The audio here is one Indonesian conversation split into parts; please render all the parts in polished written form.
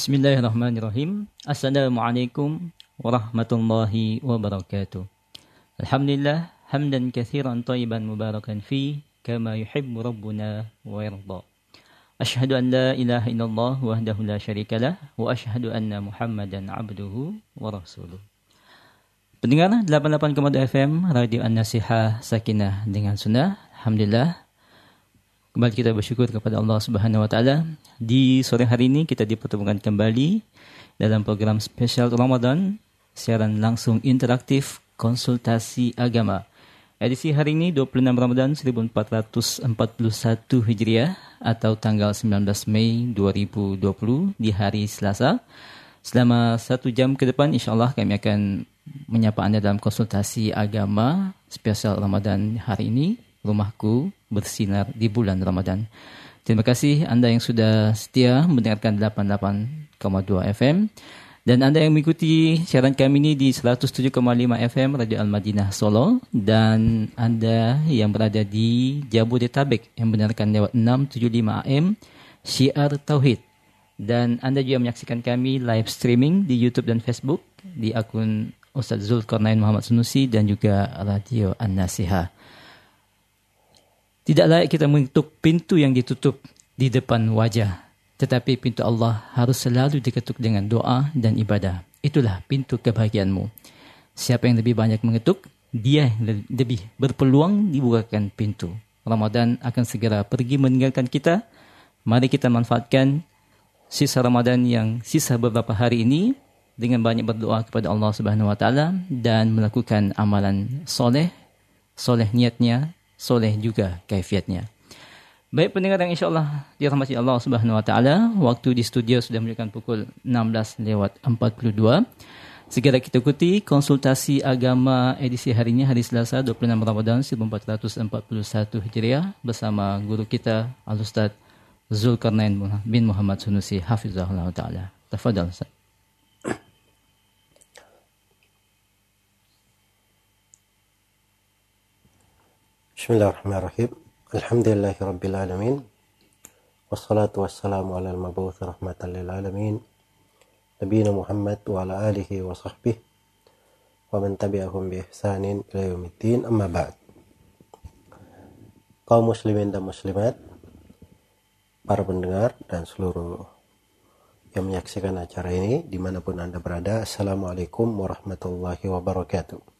Bismillahirrahmanirrahim. Assalamualaikum warahmatullahi wabarakatuh. Alhamdulillah hamdan katsiran thayyiban mubarakan fi kama yuhibbu rabbuna wa yarda. Asyhadu an la ilaha illallah wahdahu la syarikalah wa asyhadu anna Muhammadan abduhu wa rasuluh. Pendengar 88.0 FM Radio An-Nasihah Sakinah dengan Sunnah. Alhamdulillah, kembali kita bersyukur kepada Allah Subhanahu wa taala. Di sore hari ini kita dipertemukan kembali dalam program spesial Ramadan, siaran langsung interaktif konsultasi agama. Edisi hari ini 26 Ramadan 1441 Hijriah atau tanggal 19 Mei 2020 di hari Selasa. Selama 1 jam ke depan insyaallah kami akan menyapa Anda dalam konsultasi agama spesial Ramadan hari ini. Rumahku bersinar di bulan Ramadan. Terima kasih Anda yang sudah setia mendengarkan 88,2 FM dan Anda yang mengikuti siaran kami ini di 107,5 FM Radio Al-Madinah Solo, dan Anda yang berada di Jabodetabek yang mendengarkan lewat 675 AM Syiar Tauhid, dan Anda juga menyaksikan kami live streaming di YouTube dan Facebook di akun Ustaz Zulqarnain Muhammad Sunusi dan juga Radio An-Nasihah. Tidak layak kita mengetuk pintu yang ditutup di depan wajah, tetapi pintu Allah harus selalu diketuk dengan doa dan ibadah. Itulah pintu kebahagiaanmu. Siapa yang lebih banyak mengetuk, dia yang lebih berpeluang dibukakan pintu. Ramadan akan segera pergi meninggalkan kita. Mari kita manfaatkan sisa Ramadan yang sisa beberapa hari ini dengan banyak berdoa kepada Allah Subhanahu wa taala dan melakukan amalan soleh, soleh niatnya, soleh juga kaifiatnya. Baik pendengar yang insyaallah dirahmati Allah Subhanahu wa taala, waktu di studio sudah menunjukkan pukul 16:42. Segera kita ikuti konsultasi agama edisi hari ini, hari Selasa 26 Ramadan 1441 Hijriah bersama guru kita Al-Ustaz Zulqarnain bin Muhammad Sunusi hafizahullah taala. Tafadhal Ustaz. Bismillahirrahmanirrahim. Alhamdulillahirabbil alamin. Wassalatu wassalamu ala al-mab'uts rahmatan lil alamin. Nabiyina Muhammad wa ala alihi wa sahbihi wa man tabi'ahum bi ihsanin ila yaumiddin. Amma ba'd. Kaum muslimin dan muslimat, para pendengar dan seluruh yang menyaksikan acara ini dimanapun Anda berada, assalamualaikum warahmatullahi wabarakatuh.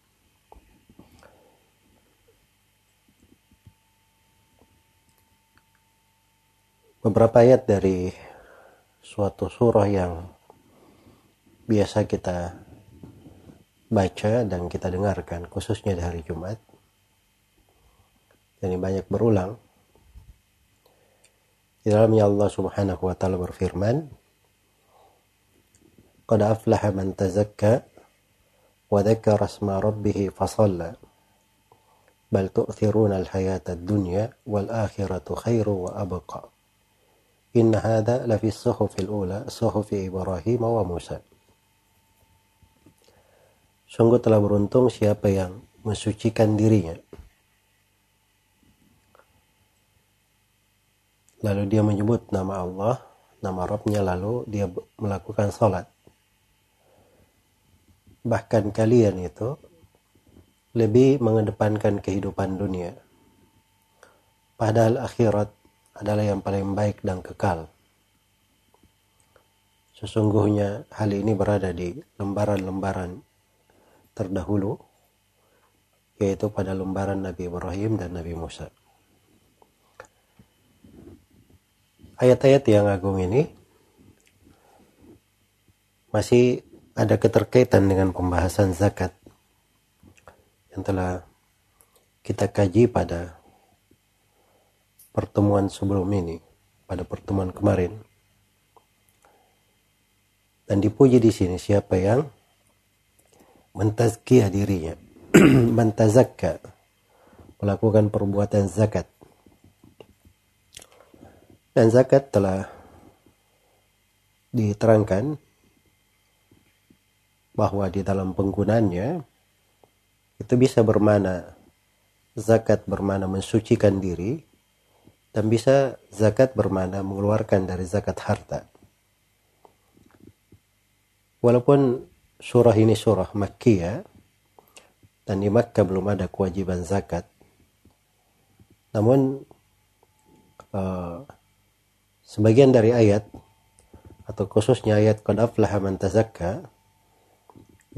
Beberapa ayat dari suatu surah yang biasa kita baca dan kita dengarkan, khususnya di hari Jumat, dan banyak berulang. Di dalamnya Allah Subhanahu wa taala berfirman, "Qad aflaha man tazakka wa dzakara asma rabbih fa shalla." Bal tu'thiruna al-hayata ad-dunya wal akhiratu khairu wa abqa. Inna hadha lafi as-suhufil ula, suhufi Ibrahim wa Musa. Sungguh telah beruntung siapa yang mensucikan dirinya, lalu dia menyebut nama Allah, nama Rabbnya, lalu dia melakukan salat. Bahkan kalian itu lebih mengedepankan kehidupan dunia, padahal akhirat adalah yang paling baik dan kekal. Sesungguhnya hal ini berada di lembaran-lembaran terdahulu, yaitu pada lembaran Nabi Ibrahim dan Nabi Musa. Ayat-ayat yang agung ini masih ada keterkaitan dengan pembahasan zakat yang telah kita kaji pada pertemuan sebelum ini, pada pertemuan kemarin. Dan dipuji di sini siapa yang mentazkiyah dirinya, mentazakka, melakukan perbuatan zakat. Dan zakat telah diterangkan bahwa di dalam penggunaannya itu bisa bermana zakat bermana mensucikan diri, dan bisa zakat bermana mengeluarkan dari zakat harta. Walaupun surah ini surah Makkiyah dan di Makkah belum ada kewajiban zakat, namun sebagian dari ayat atau khususnya ayat Qad aflaha man tazakka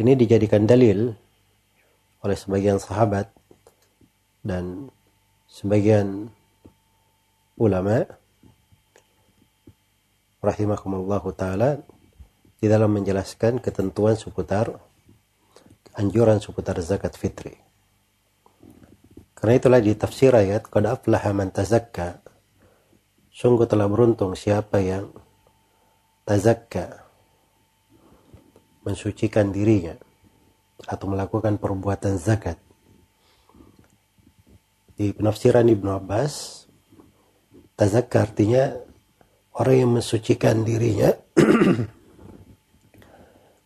ini dijadikan dalil oleh sebagian sahabat dan sebagian ulama rahimahumullahu ta'ala di dalam menjelaskan ketentuan seputar anjuran seputar zakat fitri. Karena itulah di tafsir ayat Qad aflaha man tazakka, sungguh telah beruntung siapa yang tazakka, mensucikan dirinya atau melakukan perbuatan zakat. Di penafsiran Ibnu Abbas, tazakka artinya orang yang mensucikan dirinya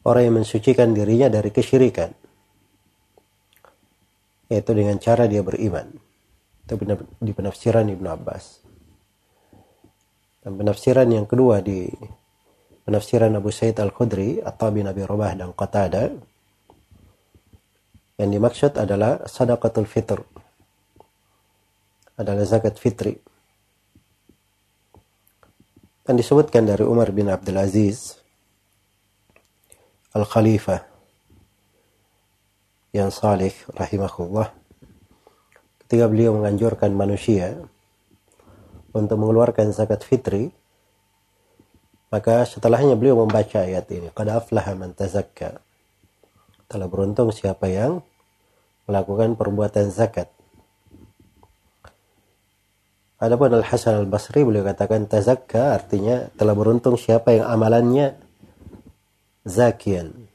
orang yang mensucikan dirinya dari kesyirikan, yaitu dengan cara dia beriman. Itu di penafsiran Ibnu Abbas. Dan penafsiran yang kedua di penafsiran Abu Sa'id Al-Khudri, At-Tabi Nabi Robah dan Qatadah, yang dimaksud adalah sadaqatul fitr, adalah zakat fitri. Dan disebutkan dari Umar bin Abdul Aziz Al-Khalifah yang salih rahimahullah, ketika beliau menganjurkan manusia untuk mengeluarkan zakat fitri, maka setelahnya beliau membaca ayat ini, Qad aflaha man tazakka, telah beruntung siapa yang melakukan perbuatan zakat. Adapun Al-Hasan Al-Basri beliau katakan tazakka artinya telah beruntung siapa yang amalannya zakian,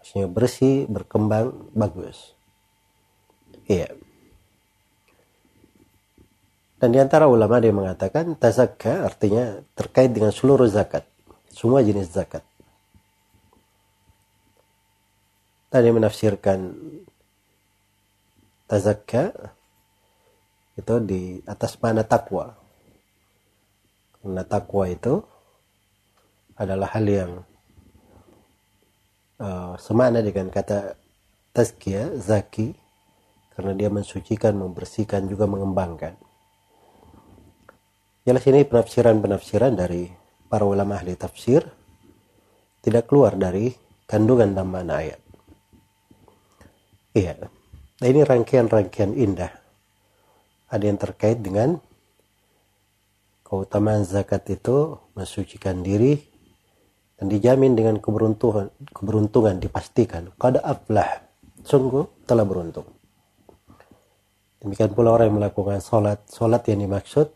maksudnya bersih, berkembang, bagus. Iya. Dan diantara ulama ada yang mengatakan tazakka artinya terkait dengan seluruh zakat, semua jenis zakat. Tadi menafsirkan tazakka itu di atas mana takwa, karena takwa itu adalah hal yang semakna dengan kata tazkiyah, zaki, karena dia mensucikan, membersihkan, juga mengembangkan. Jelas ini penafsiran-penafsiran dari para ulama ahli tafsir tidak keluar dari kandungan dan makna ayat. Iya, nah ini rangkaian-rangkaian indah. Ada yang terkait dengan keutamaan zakat itu, mensucikan diri, dan dijamin dengan keberuntungan dipastikan. Qad aflah, sungguh telah beruntung. Demikian pula orang yang melakukan solat yang dimaksud,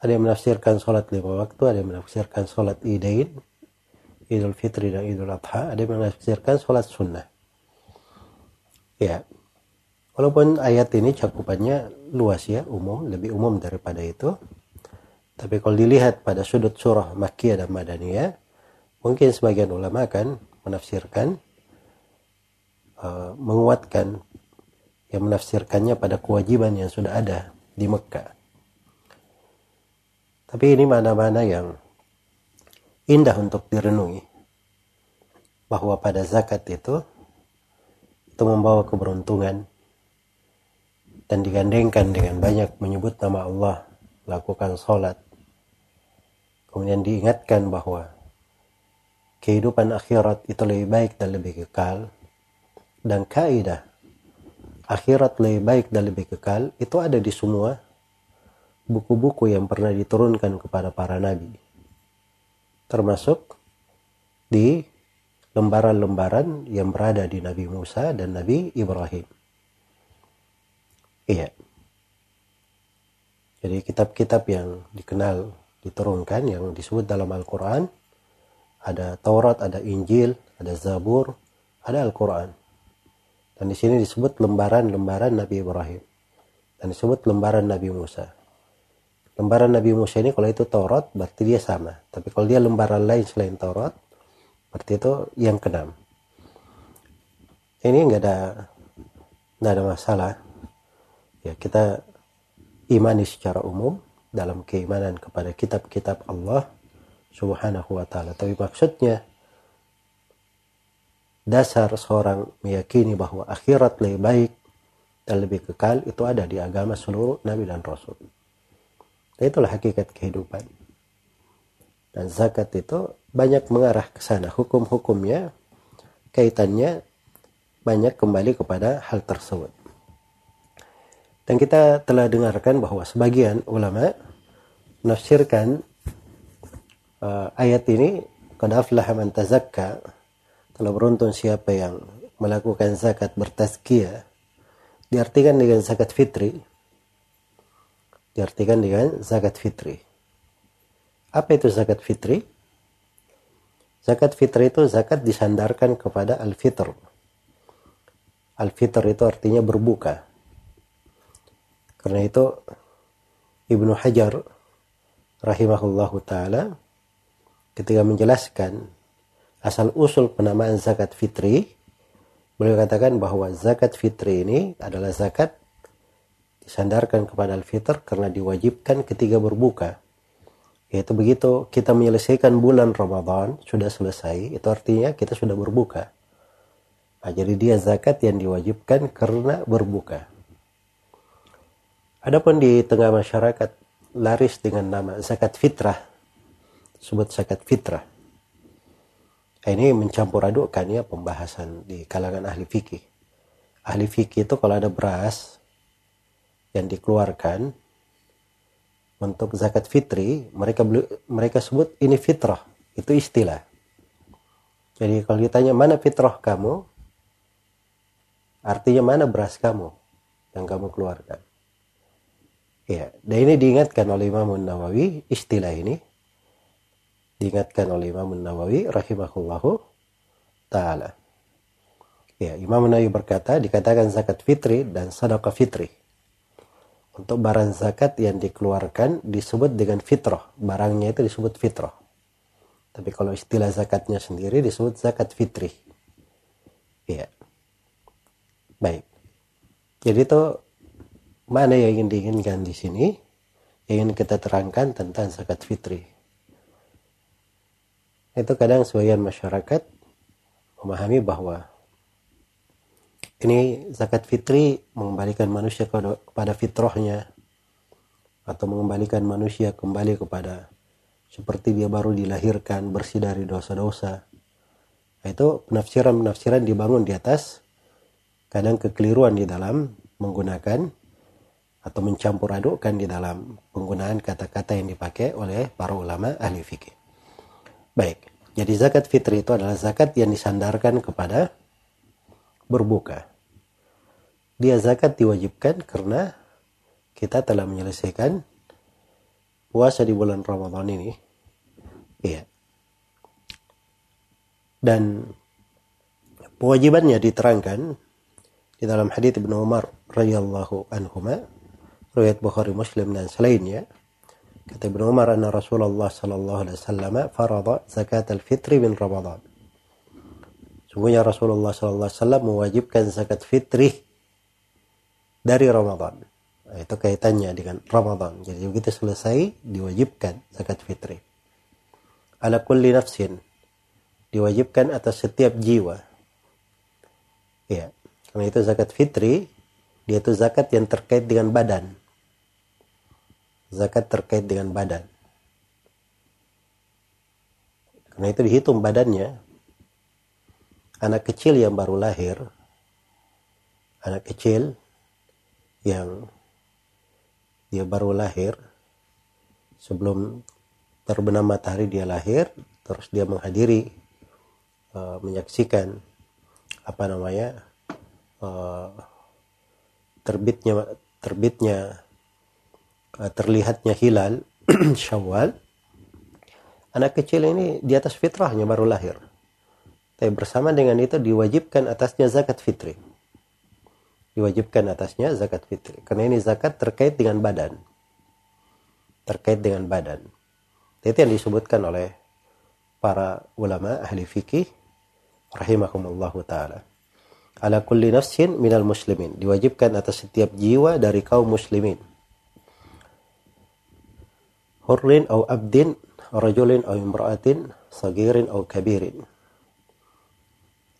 ada yang menafsirkan solat 5 waktu, ada yang menafsirkan solat idain, Idul Fitri dan Idul Adha, ada yang menafsirkan solat sunnah. Ya, walaupun ayat ini cakupannya luas ya, umum, lebih umum daripada itu, tapi kalau dilihat pada sudut surah Makkiyah dan Madaniyah, mungkin sebagian ulama akan menafsirkan, menguatkan yang menafsirkannya pada kewajiban yang sudah ada di Mekah. Tapi ini mana-mana yang indah untuk direnungi, bahwa pada zakat itu membawa keberuntungan, dan digandengkan dengan banyak menyebut nama Allah, melakukan sholat, kemudian diingatkan bahwa kehidupan akhirat itu lebih baik dan lebih kekal, dan kaidah akhirat lebih baik dan lebih kekal itu ada di semua buku-buku yang pernah diturunkan kepada para nabi, termasuk di lembaran-lembaran yang berada di Nabi Musa dan Nabi Ibrahim. Iya. Jadi kitab-kitab yang dikenal, diturunkan, yang disebut dalam Al-Quran, ada Taurat, ada Injil, ada Zabur, ada Al-Quran. Dan di sini disebut lembaran-lembaran Nabi Ibrahim. Dan disebut lembaran Nabi Musa. Lembaran Nabi Musa ini kalau itu Taurat, berarti dia sama. Tapi kalau dia lembaran lain selain Taurat, berarti itu yang ke-6. Ini nggak ada masalah. Ya, kita imani secara umum dalam keimanan kepada kitab-kitab Allah Subhanahu wa ta'ala. Tapi maksudnya dasar seorang meyakini bahwa akhirat lebih baik dan lebih kekal itu ada di agama seluruh Nabi dan Rasul. Dan itulah hakikat kehidupan. Dan zakat itu banyak mengarah ke sana. Hukum-hukumnya, kaitannya banyak kembali kepada hal tersebut. Dan kita telah dengarkan bahwa sebagian ulama menafsirkan ayat ini, qad aflaha man tazakka, telah beruntun siapa yang melakukan zakat bertazkiyah, diartikan dengan zakat fitri. Diartikan dengan zakat fitri. Apa itu zakat fitri? Zakat fitri itu zakat disandarkan kepada al-fitr. Al-fitr itu artinya berbuka. Karena itu Ibnu Hajar rahimahullahu ta'ala ketika menjelaskan asal-usul penamaan zakat fitri, beliau katakan bahwa zakat fitri ini adalah zakat disandarkan kepada al-fitr karena diwajibkan ketika berbuka. Yaitu begitu kita menyelesaikan bulan Ramadan, sudah selesai, itu artinya kita sudah berbuka. Nah, jadi dia zakat yang diwajibkan karena berbuka. Adapun di tengah masyarakat laris dengan nama zakat fitrah, sebut zakat fitrah. Ini mencampur adukkan ya pembahasan di kalangan ahli fikih. Ahli fikih itu kalau ada beras yang dikeluarkan untuk zakat fitri, mereka sebut ini fitrah, itu istilah. Jadi kalau ditanya mana fitrah kamu, artinya mana beras kamu yang kamu keluarkan. Ya, dan ini diingatkan oleh Imam Nawawi, istilah ini diingatkan oleh Imam Nawawi rahimahullahu ta'ala. Ya, Imam Nawawi berkata, dikatakan zakat fitri dan sedekah fitri. Untuk barang zakat yang dikeluarkan disebut dengan fitrah. Barangnya itu disebut fitrah. Tapi kalau istilah zakatnya sendiri disebut zakat fitri. Ya. Baik. Jadi itu mana yang ingin diinginkan di sini? Yang ingin kita terangkan tentang zakat fitri. Itu kadang sebagian masyarakat memahami bahwa ini zakat fitri mengembalikan manusia kepada fitrahnya, atau mengembalikan manusia kembali kepada seperti dia baru dilahirkan, bersih dari dosa-dosa. Itu penafsiran-penafsiran dibangun di atas kadang kekeliruan di dalam menggunakan atau mencampur adukkan di dalam penggunaan kata-kata yang dipakai oleh para ulama ahli fikih. Baik, jadi zakat fitri itu adalah zakat yang disandarkan kepada berbuka. Dia zakat diwajibkan karena kita telah menyelesaikan puasa di bulan Ramadan ini. Iya. Dan kewajibannya diterangkan di dalam hadits Ibnu Umar radhiyallahu anhuma, riwayat Bukhari Muslim dan selainnya. Kata Ibnu Umar, anna Rasulullah sallallahu alaihi wasallam farada zakat al-fitri min Ramadan. Sungguhnya Rasulullah SAW mewajibkan zakat fitri dari Ramadan. Nah, itu kaitannya dengan Ramadan. Jadi begitu selesai, diwajibkan zakat fitri. Ala kulli nafsin. Diwajibkan atas setiap jiwa. Ya, karena itu zakat fitri, dia itu zakat yang terkait dengan badan. Zakat terkait dengan badan. Karena itu dihitung badannya. Anak kecil yang baru lahir, anak kecil yang dia baru lahir, sebelum terbenam matahari dia lahir, terus dia menghadiri, menyaksikan terlihatnya hilal Syawal. Anak kecil ini di atas fitrahnya baru lahir. Tapi bersama dengan itu diwajibkan atasnya zakat fitri. Diwajibkan atasnya zakat fitri. Karena ini zakat terkait dengan badan. Terkait dengan badan. Itu yang disebutkan oleh para ulama ahli fikih rahimahumullahu ta'ala. Ala kulli nafsin minal muslimin. Diwajibkan atas setiap jiwa dari kaum muslimin. Hurrin au abdin, rajulin au imra'atin, sagirin au kabirin.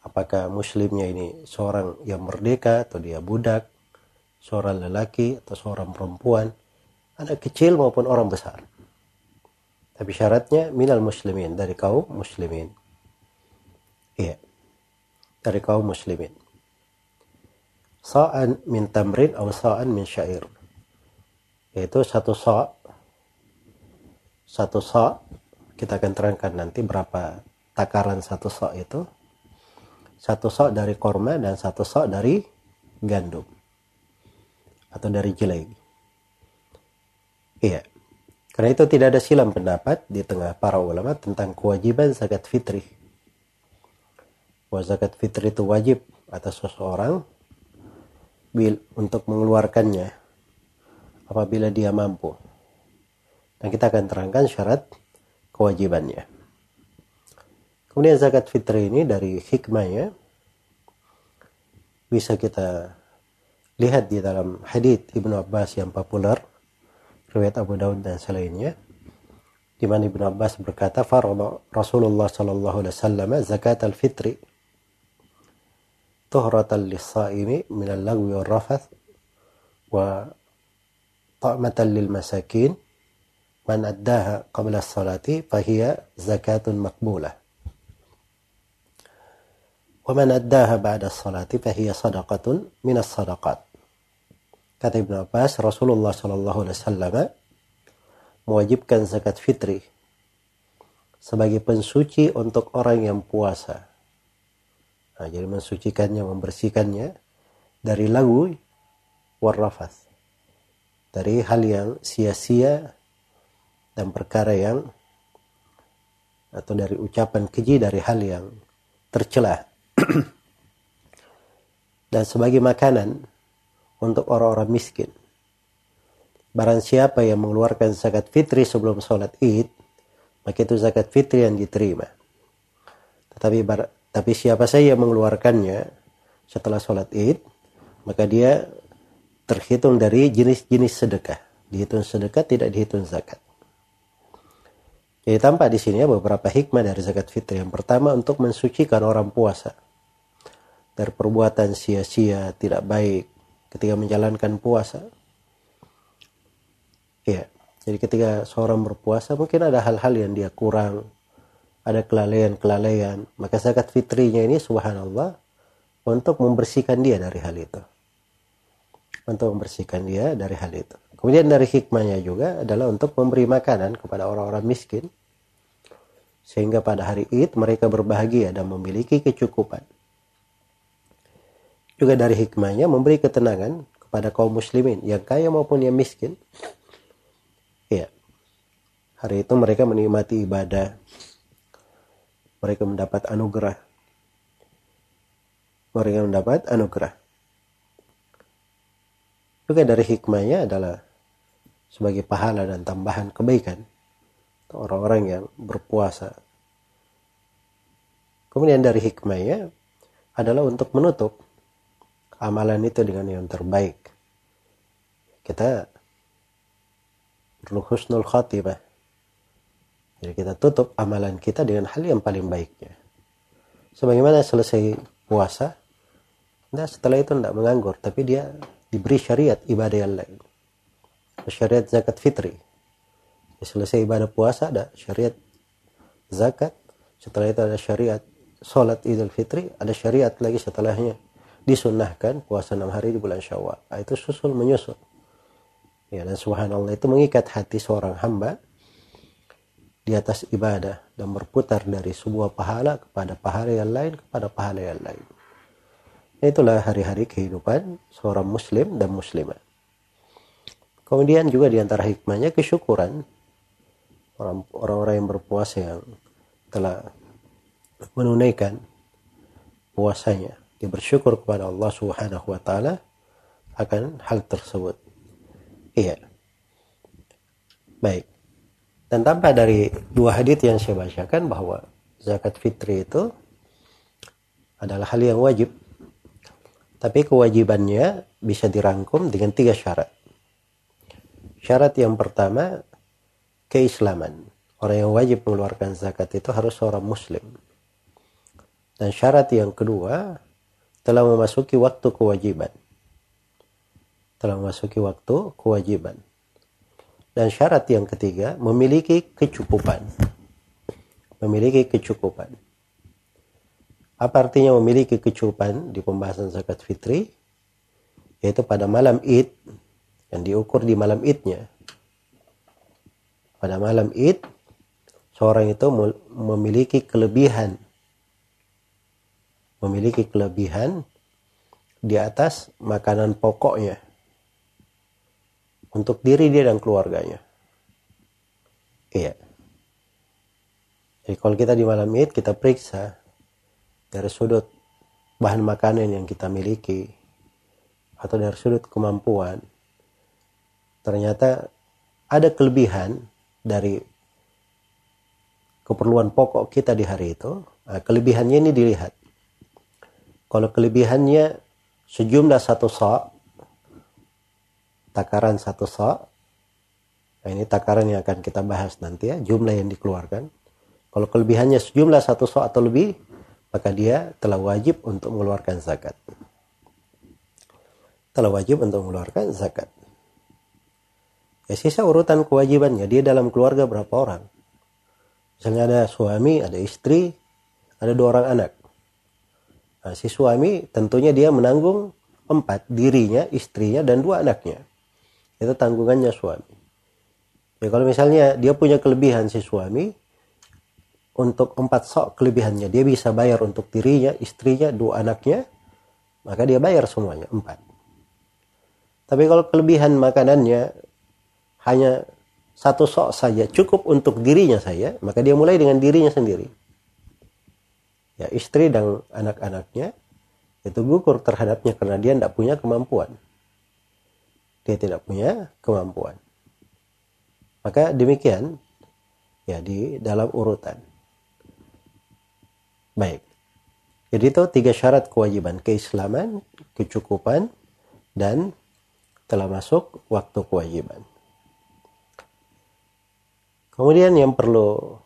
Apakah muslimnya ini seorang yang merdeka atau dia budak, seorang lelaki atau seorang perempuan, anak kecil maupun orang besar. Tapi syaratnya minal muslimin, dari kaum muslimin. Iya, dari kaum muslimin. Sa'an min tamrin atau sa'an min syair, yaitu satu sa' kita akan terangkan nanti berapa takaran satu sa' itu. Satu sa' dari korma dan satu sa' dari gandum atau dari jelai. Iya, karena itu tidak ada silang pendapat di tengah para ulama tentang kewajiban zakat fitri. Bahwa zakat fitri itu wajib atas seseorang untuk mengeluarkannya apabila dia mampu, dan kita akan terangkan syarat kewajibannya. Kemudian zakat fitri ini dari hikmahnya bisa kita lihat di dalam hadits Ibnu Abbas yang populer, riwayat Abu Daud dan selainnya, di mana Ibnu Abbas berkata, "Farada Rasulullah sallallahu alaihi wasallam zakat al-fitri tuhratan lis-sha'imi min al-lagwi war-rafath wa ta'matan lil-masakin man addaha qabla as-salati fa hiya zakatun maqbulah wa man addaha ba'da as-salati fa hiya sadaqatun min as-sadaqat." Kata Ibnu Abbas, Rasulullah sallallahu alaihi wasallam mewajibkan zakat fitri sebagai pensuci untuk orang yang puasa. Nah, jadi mensucikannya, membersihkannya dari lagu warrafas, dari hal yang sia-sia dan perkara yang, atau dari ucapan keji, dari hal yang tercela. Dan sebagai makanan untuk orang-orang miskin. Barang siapa yang mengeluarkan zakat fitri sebelum sholat Id, maka itu zakat fitri yang diterima. Tapi siapa saja yang mengeluarkannya setelah sholat Id, maka dia terhitung dari jenis-jenis sedekah. Dihitung sedekah, tidak dihitung zakat. Jadi tampak di sini beberapa hikmah dari zakat fitri. Yang pertama, untuk mensucikan orang puasa dari perbuatan sia-sia, tidak baik ketika menjalankan puasa. Ya, jadi ketika seorang berpuasa mungkin ada hal-hal yang dia kurang, ada kelalaian-kelalaian, maka zakat fitrinya ini subhanallah untuk membersihkan dia dari hal itu. Untuk membersihkan dia dari hal itu. Kemudian dari hikmahnya juga adalah untuk memberi makanan kepada orang-orang miskin, sehingga pada hari Id mereka berbahagia dan memiliki kecukupan. Juga dari hikmahnya memberi ketenangan kepada kaum muslimin, yang kaya maupun yang miskin. Ya, hari itu mereka menikmati ibadah. Mereka mendapat anugerah. Juga dari hikmahnya adalah sebagai pahala dan tambahan kebaikan orang-orang yang berpuasa. Kemudian dari hikmahnya adalah untuk menutup amalan itu dengan yang terbaik. Kita perlu husnul khatimah. Jadi kita tutup amalan kita dengan hal yang paling baiknya. Sebagaimana selesai puasa, setelah itu tidak menganggur, tapi dia diberi syariat ibadah yang lain. Syariat zakat fitri. Selesai ibadah puasa ada syariat zakat, setelah itu ada syariat sholat idul fitri, ada syariat lagi setelahnya. Disunnahkan puasa 6 hari di bulan Syawal. Itu susul menyusul. Ya, dan subhanallah itu mengikat hati seorang hamba di atas ibadah dan berputar dari sebuah pahala kepada pahala yang lain, Itulah hari-hari kehidupan seorang muslim dan muslimah. Kemudian juga di antara hikmahnya kesyukuran orang-orang yang berpuasa yang telah menunaikan puasanya. Dia bersyukur kepada Allah Subhanahu wa taala akan hal tersebut. Iya. Baik. Dan tanpa dari dua hadits yang saya bacakan bahwa zakat fitri itu adalah hal yang wajib. Tapi kewajibannya bisa dirangkum dengan tiga syarat. Syarat yang pertama, keislaman. Orang yang wajib mengeluarkan zakat itu harus seorang muslim. Dan syarat yang kedua, telah memasuki waktu kewajiban. Telah memasuki waktu kewajiban. Dan syarat yang ketiga, memiliki kecukupan. Memiliki kecukupan. Apa artinya memiliki kecukupan di pembahasan zakat fitri? Yaitu pada malam Id, yang diukur di malam Idnya. Pada malam Id, seorang itu memiliki kelebihan. Memiliki kelebihan di atas makanan pokoknya. Untuk diri dia dan keluarganya. Iya. Jadi kalau kita di malam Id, kita periksa dari sudut bahan makanan yang kita miliki atau dari sudut kemampuan, ternyata ada kelebihan dari keperluan pokok kita di hari itu. Nah, kelebihannya ini dilihat. Kalau kelebihannya sejumlah satu sa', takaran satu sa', nah ini takaran yang akan kita bahas nanti ya, jumlah yang dikeluarkan. Kalau kelebihannya sejumlah satu sa' atau lebih, maka dia telah wajib untuk mengeluarkan zakat. Telah wajib untuk mengeluarkan zakat. Ya, sisa urutan kewajibannya, dia dalam keluarga berapa orang? Misalnya ada suami, ada istri, ada 2 orang anak. Nah, si suami tentunya dia menanggung 4, dirinya, istrinya, dan 2 anaknya. Itu tanggungannya suami. Ya, kalau misalnya dia punya kelebihan si suami, untuk 4 sok kelebihannya dia bisa bayar untuk dirinya, istrinya, 2 anaknya, maka dia bayar semuanya 4. Tapi kalau kelebihan makanannya hanya 1 sok saja, cukup untuk dirinya saja, maka dia mulai dengan dirinya sendiri. Ya, istri dan anak-anaknya itu gugur terhadapnya karena dia tidak punya kemampuan. Dia tidak punya kemampuan. Maka demikian ya di dalam urutan. Baik, jadi itu 3 syarat kewajiban: keislaman, kecukupan, dan telah masuk waktu kewajiban. Kemudian yang perlu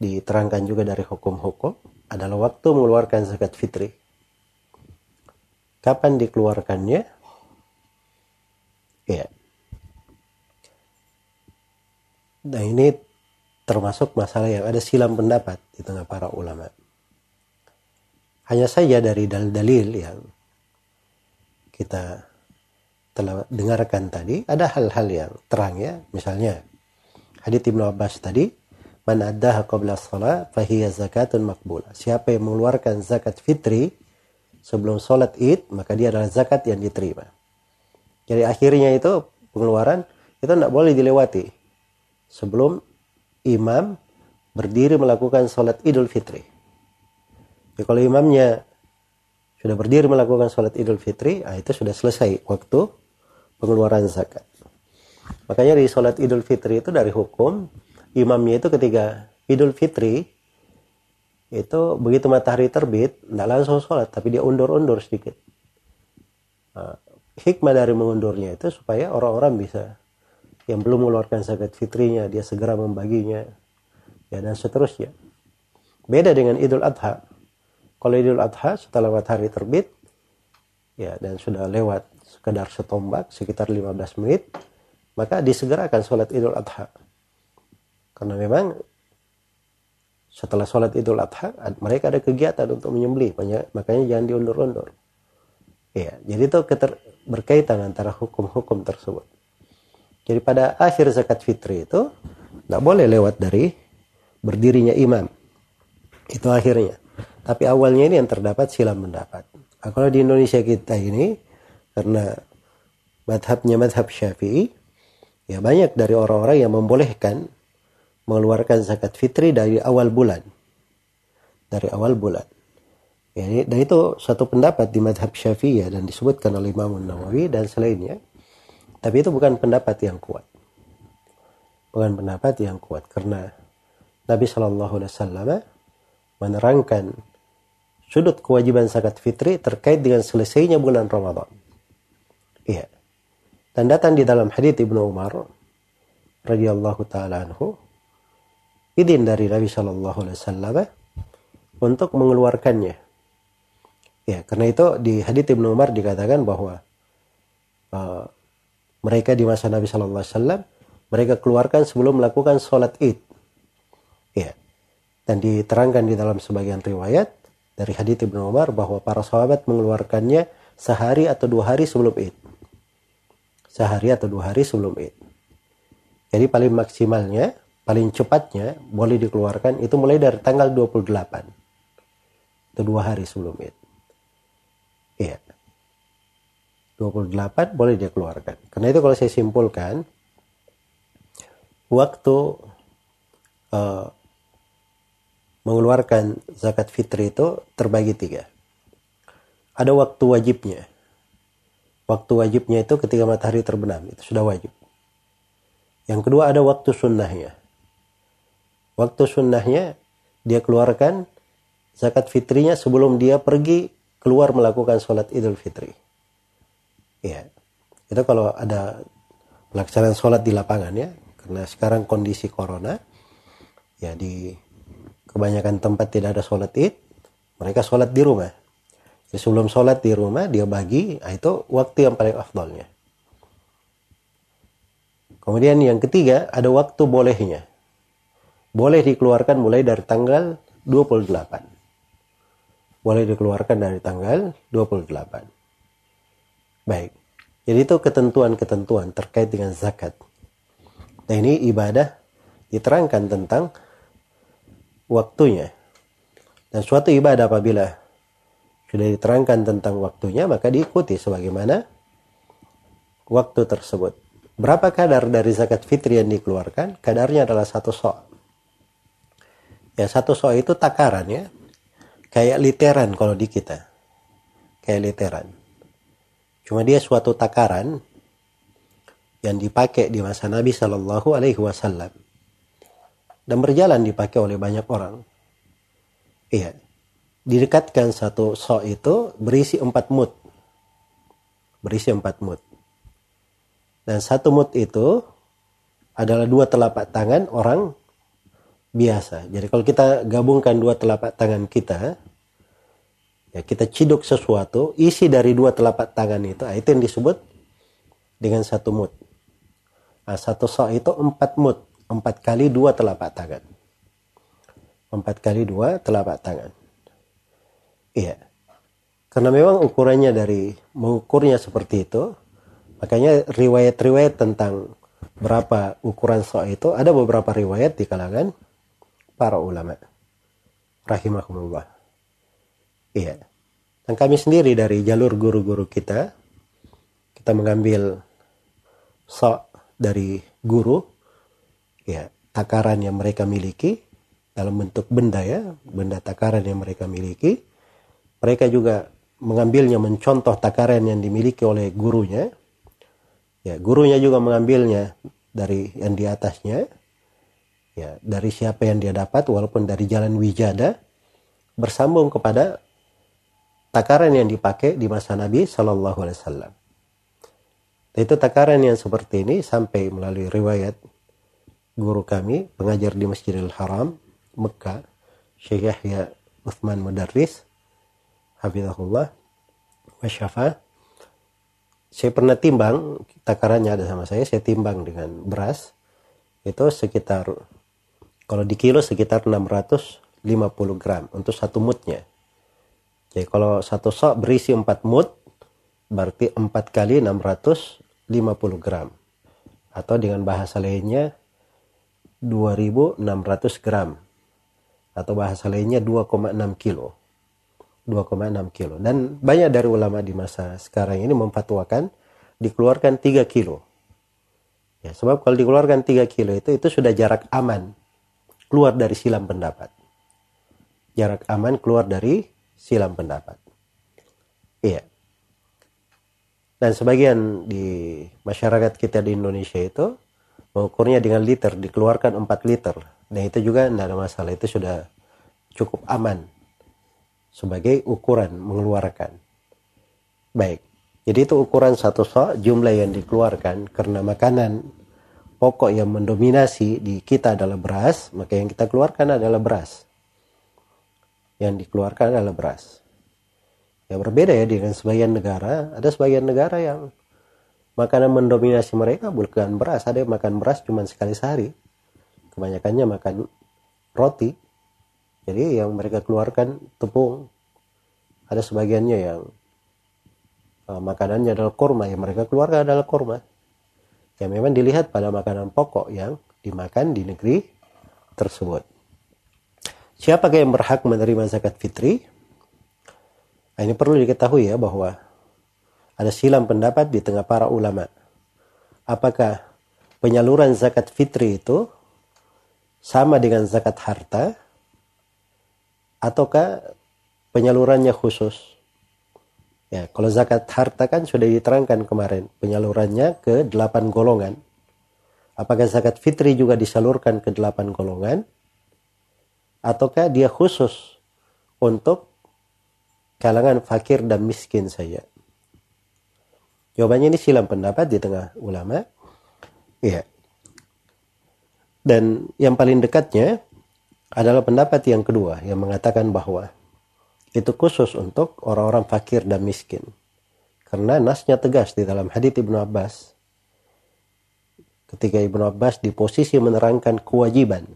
diterangkan juga dari hukum-hukum adalah waktu mengeluarkan zakat fitri. Kapan dikeluarkannya? Ya. Nah ini termasuk masalah yang ada silang pendapat di tengah para ulama. Hanya saja dari dalil-dalil yang kita telah dengarkan tadi, ada hal-hal yang terang ya. Misalnya, hadits Ibnu Abbas tadi, man addaha qabla shalah fahiya zakatun maqbulah. Siapa yang mengeluarkan zakat fitri sebelum sholat Id, maka dia adalah zakat yang diterima. Jadi akhirnya itu pengeluaran itu tidak boleh dilewati sebelum imam berdiri melakukan sholat Idul Fitri. Jadi kalau imamnya sudah berdiri melakukan sholat Idul Fitri, nah itu sudah selesai waktu pengeluaran zakat. Makanya di sholat Idul Fitri itu dari hukum, imamnya itu ketika Idul Fitri, itu begitu matahari terbit, tidak langsung sholat, tapi dia undur-undur sedikit. Nah, hikmah dari mengundurnya itu supaya orang-orang bisa, yang belum mengeluarkan zakat fitrinya, dia segera membaginya, ya, dan seterusnya. Beda dengan Idul Adha. Kalau Idul Adha setelah matahari terbit, ya, dan sudah lewat sekedar setombak, sekitar 15 menit, maka disegerakan sholat Idul Adha. Karena memang setelah sholat Idul Adha, mereka ada kegiatan untuk menyembelih, makanya jangan diundur-undur. Ya, jadi itu berkaitan antara hukum-hukum tersebut. Jadi pada akhir zakat fitri itu tidak boleh lewat dari berdirinya imam. Itu akhirnya. Tapi awalnya ini yang terdapat silang pendapat. Nah, kalau di Indonesia kita ini, karena madhabnya madhab Syafi'i, ya banyak dari orang-orang yang membolehkan mengeluarkan zakat fitri dari awal bulan. Dari awal bulan. Ya, dan itu satu pendapat di madhab Syafi'i ya, dan disebutkan oleh Imam Nawawi dan selainnya. Tapi itu bukan pendapat yang kuat. Bukan pendapat yang kuat. Karena Nabi SAW menerangkan sudut kewajiban zakat fitri terkait dengan selesainya bulan Ramadan. Iya. Dan datang di dalam hadits Ibnu Umar radhiyallahu ta'ala anhu, izin dari Nabi SAW untuk mengeluarkannya. Ya, karena itu di hadits Ibnu Umar dikatakan bahwa mereka di masa Nabi Sallallahu Alaihi Wasallam mereka keluarkan sebelum melakukan sholat id. Ya, dan diterangkan di dalam sebagian riwayat dari hadits Ibnu Umar bahwa para sahabat mengeluarkannya sehari atau dua hari sebelum id. Sehari atau dua hari sebelum id. Jadi paling maksimalnya, paling cepatnya boleh dikeluarkan itu mulai dari tanggal 28. Itu dua hari sebelum id. Iya. 28 boleh dia keluarkan. Karena itu kalau saya simpulkan, waktu mengeluarkan zakat fitri itu terbagi tiga. Ada waktu wajibnya. Waktu wajibnya itu ketika matahari terbenam, itu sudah wajib. Yang kedua ada waktu sunnahnya. Waktu sunnahnya dia keluarkan zakat fitrinya sebelum dia pergi keluar melakukan sholat idul fitri. Ya, itu kalau ada pelaksanaan sholat di lapangan ya, karena sekarang kondisi corona, ya di kebanyakan tempat tidak ada sholat id, mereka sholat di rumah. Jadi sebelum sholat di rumah dia bagi, nah itu waktu yang paling afdolnya. Kemudian yang ketiga ada waktu bolehnya. Boleh dikeluarkan mulai dari tanggal 28. Boleh dikeluarkan dari tanggal 28. Baik. Jadi itu ketentuan-ketentuan terkait dengan zakat. Nah ini ibadah diterangkan tentang waktunya. Dan suatu ibadah apabila sudah diterangkan tentang waktunya, maka diikuti sebagaimana waktu tersebut. Berapa kadar dari zakat fitri yang dikeluarkan? Kadarnya adalah 1 so'. Ya, 1 so' itu takaran ya. Kayak literan kalau di kita. Kayak literan. Cuma dia suatu takaran yang dipakai di masa Nabi Sallallahu Alaihi Wasallam. Dan berjalan dipakai oleh banyak orang. Iya. Didekatkan 1 so' itu berisi 4 mud. Berisi 4 mud. Dan 1 mud itu adalah 2 telapak tangan orang biasa. Jadi kalau kita gabungkan 2 telapak tangan kita, ya kita ciduk sesuatu, isi dari 2 telapak tangan itu yang disebut dengan 1 mud. Nah, 1 so' itu 4 mud. 4 kali 2 telapak tangan. 4 kali 2 telapak tangan. Iya, karena memang ukurannya dari mengukurnya seperti itu, makanya riwayat-riwayat tentang berapa ukuran so' itu ada beberapa riwayat di kalangan para ulama, rahimahumullah. Iya, dan kami sendiri dari jalur guru-guru kita mengambil so' dari guru, ya takaran yang mereka miliki dalam bentuk benda ya, benda takaran yang mereka miliki. Mereka juga mengambilnya mencontoh takaran yang dimiliki oleh gurunya. Ya, gurunya juga mengambilnya dari yang di atasnya. Ya, dari siapa yang dia dapat walaupun dari jalan wijada bersambung kepada takaran yang dipakai di masa Nabi Sallallahu Alaihi Wasallam. Itu takaran yang seperti ini sampai melalui riwayat guru kami, pengajar di Masjidil Haram Mekah, Syekh Yahya Uthman Mudarris Hafizahullah wa syafa'ah. Saya pernah timbang, takarannya ada sama saya timbang dengan beras. Itu sekitar, kalau di kilo sekitar 650 gram untuk 1 mudnya. Jadi kalau 1 so' berisi 4 mud, berarti 4 kali 650 gram. Atau dengan bahasa lainnya 2600 gram. Atau bahasa lainnya 2,6 kilo. 2,6 kilo. Dan banyak dari ulama di masa sekarang ini memfatwakan dikeluarkan 3 kilo. Ya, sebab kalau dikeluarkan 3 kilo itu sudah jarak aman keluar dari silam pendapat. Jarak aman keluar dari silam pendapat. Iya. Dan sebagian di masyarakat kita di Indonesia itu mengukurnya dengan liter, dikeluarkan 4 liter. Nah, itu juga tidak ada masalah, itu sudah cukup aman sebagai ukuran mengeluarkan. Baik, jadi itu ukuran 1 so', jumlah yang dikeluarkan. Karena makanan pokok yang mendominasi di kita adalah beras, maka yang kita keluarkan adalah beras. yang dikeluarkan adalah beras. Yang berbeda ya dengan sebagian negara, ada sebagian negara yang makanan mendominasi mereka bukan beras, ada yang makan beras cuma sekali sehari, kebanyakannya makan roti. Jadi yang mereka keluarkan tepung, ada sebagiannya yang makanannya adalah kurma, yang mereka keluarkan adalah kurma. Yang memang dilihat pada makanan pokok yang dimakan di negeri tersebut. Siapakah yang berhak menerima zakat fitri? Nah, ini perlu diketahui ya bahwa ada silang pendapat di tengah para ulama. Apakah penyaluran zakat fitri itu sama dengan zakat harta? Ataukah penyalurannya khusus? Ya, kalau zakat harta kan sudah diterangkan kemarin, penyalurannya ke 8 golongan. Apakah zakat fitri juga disalurkan ke 8 golongan? Ataukah dia khusus untuk kalangan fakir dan miskin saja? Jawabannya ini silang pendapat di tengah ulama. Iya. Dan yang paling dekatnya adalah pendapat yang kedua, yang mengatakan bahwa itu khusus untuk orang-orang fakir dan miskin. Karena nasnya tegas di dalam hadits Ibnu Abbas. Ketika Ibnu Abbas di posisi menerangkan kewajiban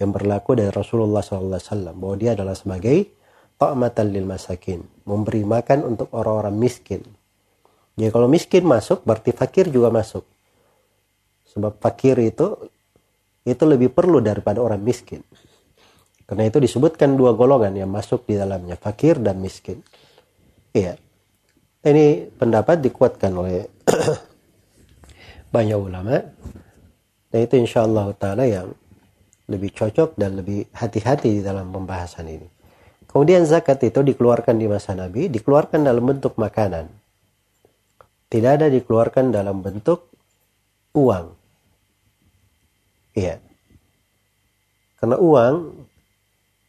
yang berlaku dari Rasulullah SAW, bahwa dia adalah sebagai ta'matan lil masakin, memberi makan untuk orang-orang miskin. Jadi kalau miskin masuk, berarti fakir juga masuk. Sebab fakir itu lebih perlu daripada orang miskin. Karena itu disebutkan dua golongan yang masuk di dalamnya, fakir dan miskin. Iya. Ini pendapat dikuatkan oleh banyak ulama. Dan itu insyaallah ta'ala yang lebih cocok dan lebih hati-hati di dalam pembahasan ini. Kemudian zakat itu dikeluarkan di masa Nabi, dikeluarkan dalam bentuk makanan. Tidak ada dikeluarkan dalam bentuk uang. Iya. Karena uang,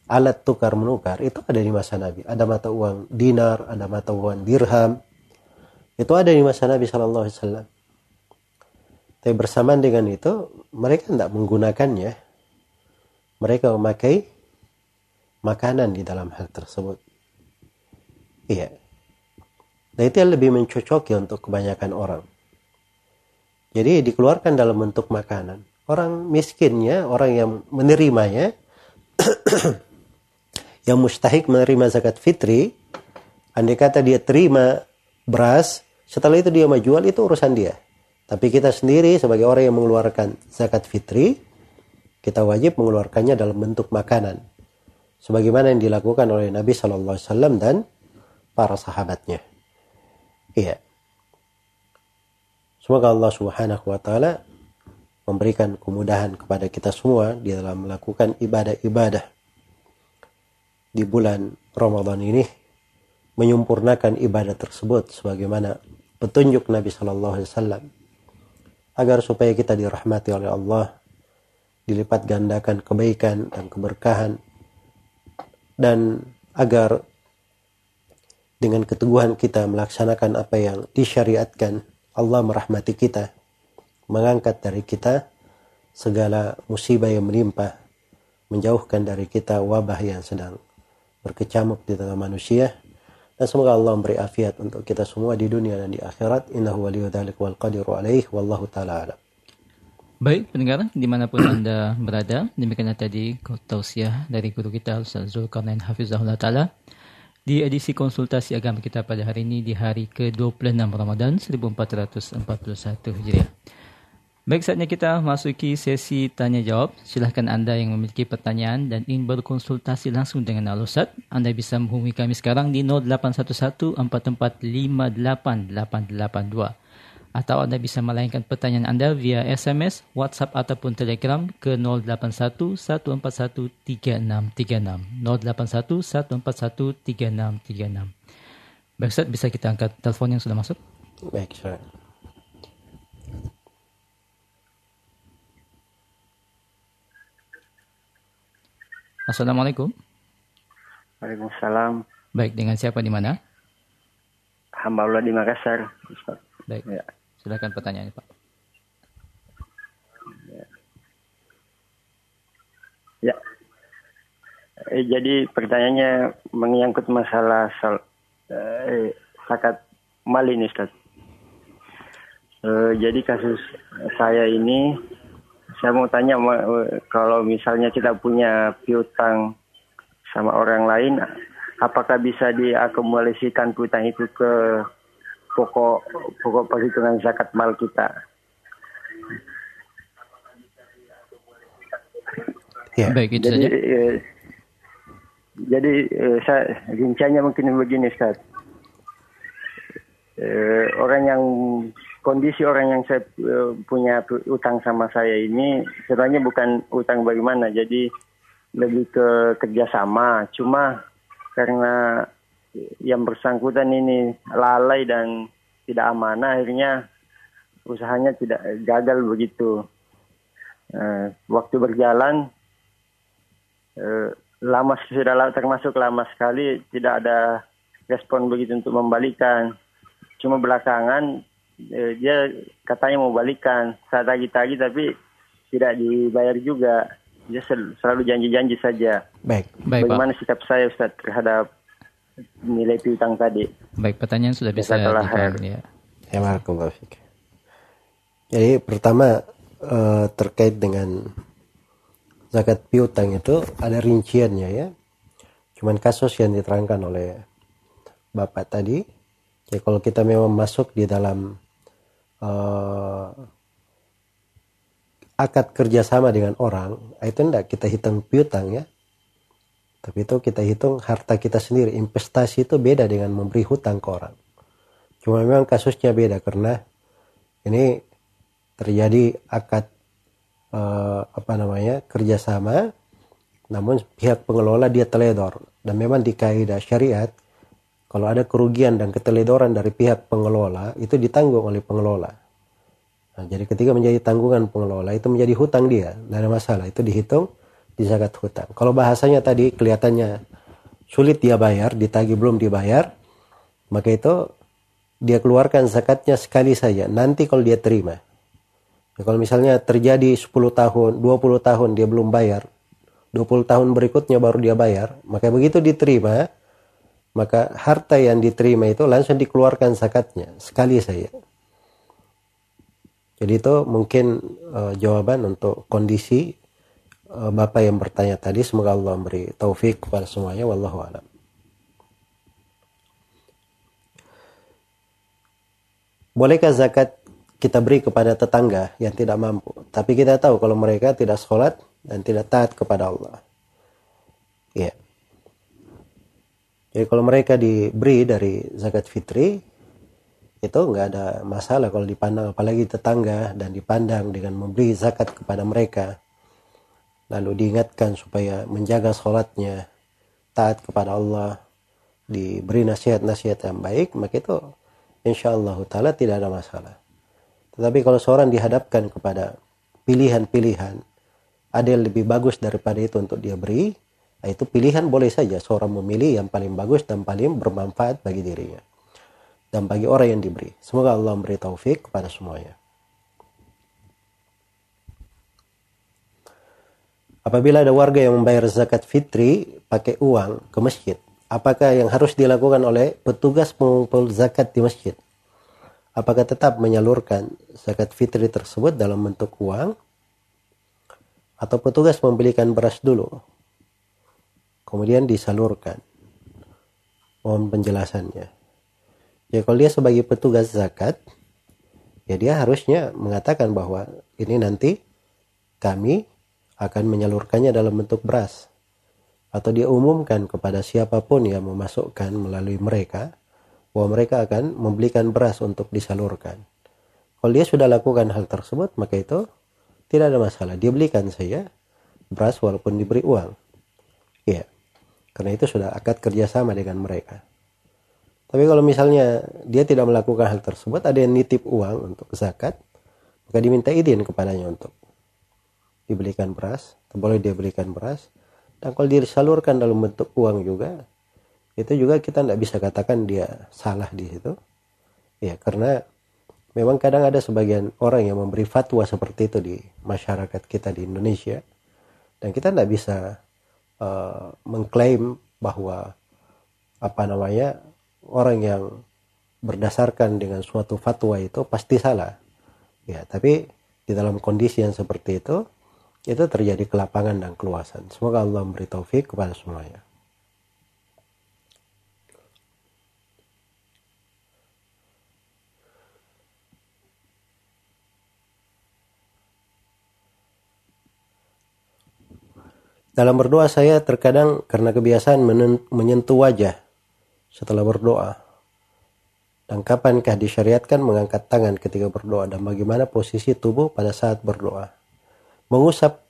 alat tukar menukar itu ada di masa Nabi. Ada mata uang dinar, ada mata uang dirham. Itu ada di masa Nabi SAW. Tapi bersamaan dengan itu, mereka tidak menggunakannya. Mereka memakai makanan di dalam hal tersebut. Iya. Nah itu yang lebih mencocoki untuk kebanyakan orang. Jadi dikeluarkan dalam bentuk makanan. Orang miskinnya, orang yang menerimanya, yang mustahik menerima zakat fitri, andai kata dia terima beras, setelah itu dia mau jual, itu urusan dia. Tapi kita sendiri sebagai orang yang mengeluarkan zakat fitri, kita wajib mengeluarkannya dalam bentuk makanan, sebagaimana yang dilakukan oleh Nabi Shallallahu Alaihi Wasallam dan para sahabatnya. Iya. Semoga Allah Subhanahu Wa Taala memberikan kemudahan kepada kita semua di dalam melakukan ibadah-ibadah di bulan Ramadan ini, menyempurnakan ibadah tersebut sebagaimana petunjuk Nabi Shallallahu Alaihi Wasallam, agar supaya kita dirahmati oleh Allah, dilipat gandakan kebaikan dan keberkahan, dan agar dengan keteguhan kita melaksanakan apa yang disyariatkan, Allah merahmati kita, mengangkat dari kita segala musibah yang menimpa, menjauhkan dari kita wabah yang sedang berkecamuk di tengah manusia, dan semoga Allah memberi afiat untuk kita semua di dunia dan di akhirat. Innahu waliyyu dzalika wal qadiru alaihi wallahu taala alam. Baik pendengar dimanapun Anda berada, demikianlah tadi tausiah dari guru kita Ustaz Zulqarnain Hafizahullah Taala di edisi konsultasi agama kita pada hari ini di hari ke-26 Ramadan 1441 Hijriah. Baik, saatnya kita masuki sesi tanya-jawab. Silahkan Anda yang memiliki pertanyaan dan ingin berkonsultasi langsung dengan Al-Ustaz, Anda bisa menghubungi kami sekarang di 0811-4458-882. Atau Anda bisa melayangkan pertanyaan Anda via SMS, WhatsApp, ataupun Telegram ke 0811-141-3636. 0811-141-3636. Baik, Ustaz, bisa kita angkat telepon yang sudah masuk? Baik, Ustaz. Assalamualaikum. Waalaikumsalam. Baik, dengan siapa di mana? Hamba Allah di Makassar. Baik, ya. Silakan pertanyaannya, Pak. Ya. Jadi pertanyaannya menyangkut masalah zakat mal ini, Ustaz. Jadi kasus saya ini, saya mau tanya kalau misalnya kita punya piutang sama orang lain, apakah bisa diakumulasikan piutang itu ke pokok perhitungan zakat mal kita? Ya, baik, itu jadi, saja. Jadi saya rinciannya mungkin begini, Ustaz. Orang yang saya punya utang sama saya ini sebenarnya bukan utang bagaimana, jadi lebih ke kerjasama. Cuma karena yang bersangkutan ini lalai dan tidak amanah, akhirnya usahanya tidak gagal begitu. Waktu berjalan, termasuk lama sekali tidak ada respon begitu untuk membalikan. Cuma belakangan dia katanya mau balikan, saya tagih-tagih tapi tidak dibayar juga. Dia selalu janji-janji saja. Baik. Bagaimana sikap saya, Ustaz, terhadap nilai piutang tadi? Baik, pertanyaan sudah bisa dijawab ya. Ya, barakallahu fiik. Jadi pertama terkait dengan zakat piutang itu ada rinciannya ya. Cuman kasus yang diterangkan oleh Bapak tadi, ya kalau kita memang masuk di dalam akad kerjasama dengan orang, itu tidak kita hitung piutang ya. Tapi itu kita hitung harta kita sendiri. Investasi itu beda dengan memberi hutang ke orang. Cuma memang kasusnya beda karena ini terjadi akad kerjasama, namun pihak pengelola dia teledor, dan memang di kaidah syariat kalau ada kerugian dan keteledoran dari pihak pengelola itu ditanggung oleh pengelola. Nah, jadi ketika menjadi tanggungan pengelola itu menjadi hutang dia, tidak ada masalah, itu dihitung di zakat hutang. Kalau bahasanya tadi kelihatannya sulit dia bayar, ditagih belum dibayar, maka itu dia keluarkan zakatnya sekali saja nanti kalau dia terima. Ya, kalau misalnya terjadi 10 tahun, 20 tahun dia belum bayar, 20 tahun berikutnya baru dia bayar, maka begitu diterima, maka harta yang diterima itu langsung dikeluarkan zakatnya sekali saja. Jadi itu mungkin jawaban untuk kondisi Bapak yang bertanya tadi. Semoga Allah memberi taufik kepada semuanya. Wallahu a'lam. Bolehkah zakat kita beri kepada tetangga yang tidak mampu, tapi kita tahu kalau mereka tidak sholat dan tidak taat kepada Allah. Ya. Jadi kalau mereka diberi dari zakat fitri, itu nggak ada masalah kalau dipandang, apalagi tetangga, dan dipandang dengan memberi zakat kepada mereka, lalu diingatkan supaya menjaga sholatnya, taat kepada Allah, diberi nasihat-nasihat yang baik, maka itu insyaallah ta'ala tidak ada masalah. Tetapi kalau seorang dihadapkan kepada pilihan-pilihan, ada yang lebih bagus daripada itu untuk dia beri, itu pilihan boleh saja seorang memilih yang paling bagus dan paling bermanfaat bagi dirinya dan bagi orang yang diberi. Semoga Allah memberi taufik kepada semuanya. Apabila ada warga yang membayar zakat fitri pakai uang ke masjid, apakah yang harus dilakukan oleh petugas pengumpul zakat di masjid? Apakah tetap menyalurkan zakat fitri tersebut dalam bentuk uang, atau petugas membelikan beras dulu kemudian disalurkan? Mohon penjelasannya. Ya, kalau dia sebagai petugas zakat, ya dia harusnya mengatakan bahwa ini nanti kami akan menyalurkannya dalam bentuk beras, atau dia umumkan kepada siapapun yang memasukkan melalui mereka bahwa mereka akan membelikan beras untuk disalurkan. Kalau dia sudah lakukan hal tersebut, maka itu tidak ada masalah. Dia belikan saja beras walaupun diberi uang. Iya, karena itu sudah akad kerjasama dengan mereka. Tapi kalau misalnya dia tidak melakukan hal tersebut, ada yang nitip uang untuk zakat, maka diminta izin kepadanya untuk dibelikan beras, atau boleh dia belikan beras. Dan kalau disalurkan dalam bentuk uang juga, itu juga kita tidak bisa katakan dia salah di situ. Ya, karena memang kadang ada sebagian orang yang memberi fatwa seperti itu di masyarakat kita di Indonesia. Dan kita tidak bisa mengklaim bahwa orang yang berdasarkan dengan suatu fatwa itu pasti salah. Ya, tapi di dalam kondisi yang seperti itu terjadi kelapangan dan keluasan. Semoga Allah memberi taufik kepada semuanya. Dalam berdoa saya terkadang karena kebiasaan menyentuh wajah setelah berdoa. Dan kapankah disyariatkan mengangkat tangan ketika berdoa dan bagaimana posisi tubuh pada saat berdoa? Mengusap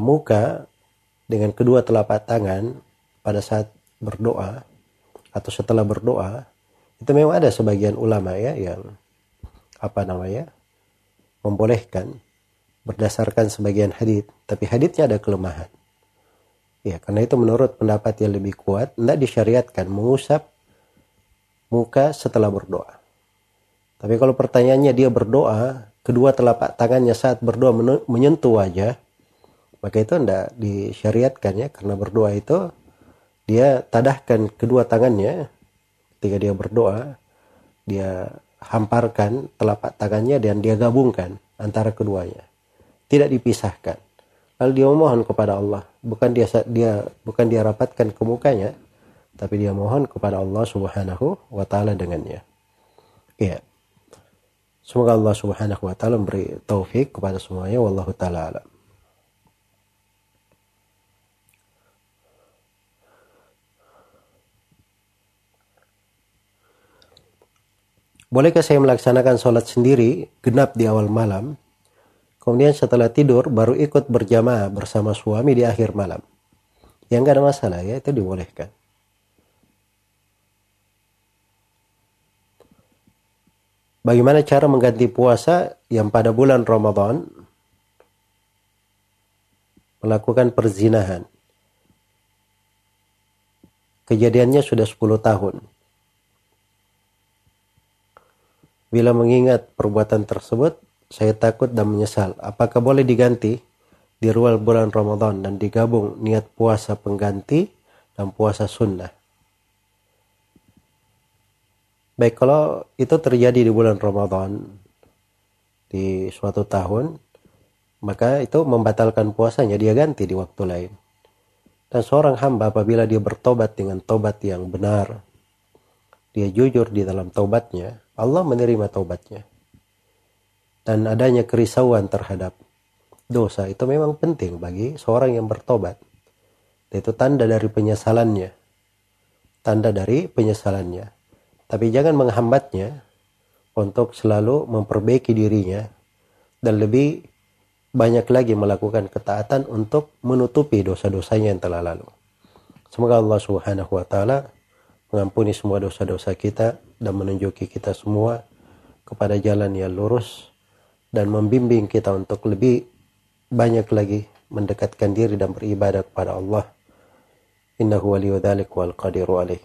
muka dengan kedua telapak tangan pada saat berdoa atau setelah berdoa itu memang ada sebagian ulama ya yang membolehkan berdasarkan sebagian hadis, tapi hadisnya ada kelemahan. Ya, karena itu menurut pendapat yang lebih kuat, tidak disyariatkan mengusap muka setelah berdoa. Tapi kalau pertanyaannya dia berdoa, kedua telapak tangannya saat berdoa menyentuh wajah, maka itu tidak disyariatkan ya, karena berdoa itu dia tadahkan kedua tangannya ketika dia berdoa, dia hamparkan telapak tangannya dan dia gabungkan antara keduanya, tidak dipisahkan. Lalu dia memohon kepada Allah, bukan dia rapatkan ke mukanya, tapi dia mohon kepada Allah Subhanahu wa taala dengannya. Ya. Semoga Allah Subhanahu wa taala memberi taufik kepada semuanya, wallahu taala alam. Bolehkah saya melaksanakan sholat sendiri genap di awal malam? Kemudian setelah tidur baru ikut berjamaah bersama suami di akhir malam. Yang gak ada masalah ya, itu dibolehkan. Bagaimana cara mengganti puasa yang pada bulan Ramadan melakukan perzinahan? Kejadiannya sudah 10 tahun. Bila mengingat perbuatan tersebut, saya takut dan menyesal. Apakah boleh diganti di luar bulan Ramadan dan digabung niat puasa pengganti dan puasa sunnah? Baik, kalau itu terjadi di bulan Ramadan di suatu tahun, maka itu membatalkan puasanya, dia ganti di waktu lain. Dan seorang hamba apabila dia bertobat dengan tobat yang benar, dia jujur di dalam tobatnya, Allah menerima tobatnya. Dan adanya kerisauan terhadap dosa itu memang penting bagi seorang yang bertobat. Itu tanda dari penyesalannya. Tapi jangan menghambatnya untuk selalu memperbaiki dirinya dan lebih banyak lagi melakukan ketaatan untuk menutupi dosa-dosanya yang telah lalu. Semoga Allah Subhanahu wa taala mengampuni semua dosa-dosa kita dan menunjuki kita semua kepada jalan yang lurus, dan membimbing kita untuk lebih banyak lagi mendekatkan diri dan beribadah kepada Allah. Innahu waliyyu dzalik wal qadiru alaih.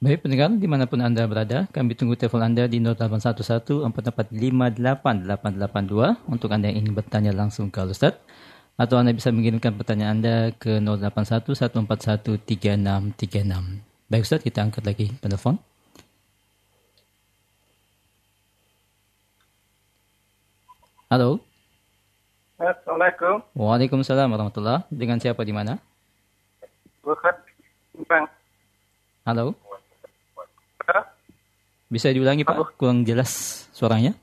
Baik pendengar, dimanapun Anda berada, kami tunggu telepon Anda di 0811-4458882 untuk Anda yang ingin bertanya langsung ke Ustaz, atau Anda bisa mengirimkan pertanyaan Anda ke 0811-141-3636. Baik Ustaz, kita angkat lagi telepon. Halo. Assalamualaikum. Waalaikumsalam warahmatullahi. Dengan siapa di mana? Bukat Simpang. Halo. Bisa diulangi Pak? Kurang jelas suaranya.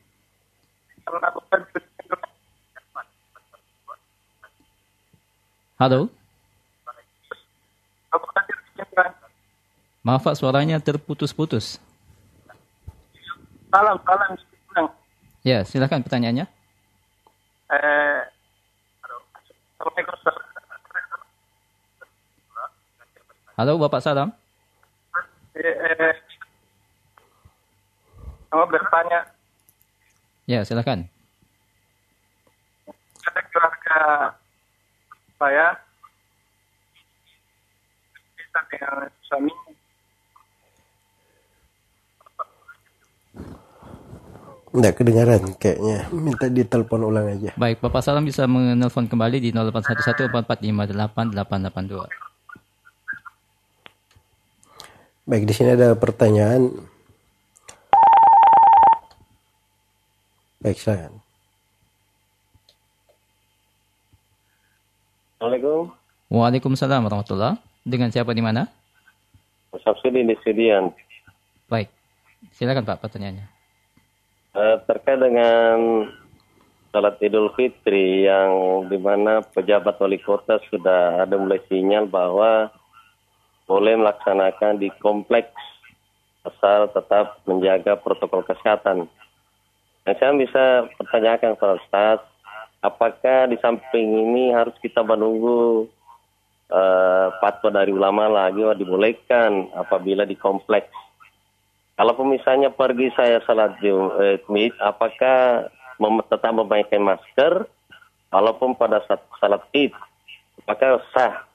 Halo. Maaf Pak, suaranya terputus-putus. Salam. Ya, silakan pertanyaannya. Halo Bapak, salam. Mau bertanya. Ya, silakan. Saya keluarga saya bisa dengan suami. Nggak kedengaran kayaknya. Minta ditelepon ulang aja. Baik, Bapak Salam bisa menelpon kembali di 0811 445 8882. Baik, di sini ada pertanyaan. Baik, silakan. Assalamualaikum. Waalaikumsalam warahmatullahi. Dengan siapa di mana? Samsudin di Sudian. Baik, silakan Pak pertanyaannya. Terkait dengan salat Idul Fitri yang dimana pejabat wali kota sudah ada mulai sinyal bahwa boleh melaksanakan di kompleks asal tetap menjaga protokol kesehatan. Yang saya bisa pertanyakan kepada Ustaz, apakah di samping ini harus kita menunggu fatwa dari ulama lagi dibolehkan apabila di kompleks? Kalau misalnya pergi saya salat Jumat, apakah tetap memakai masker walaupun pada saat salat Id? Apakah sah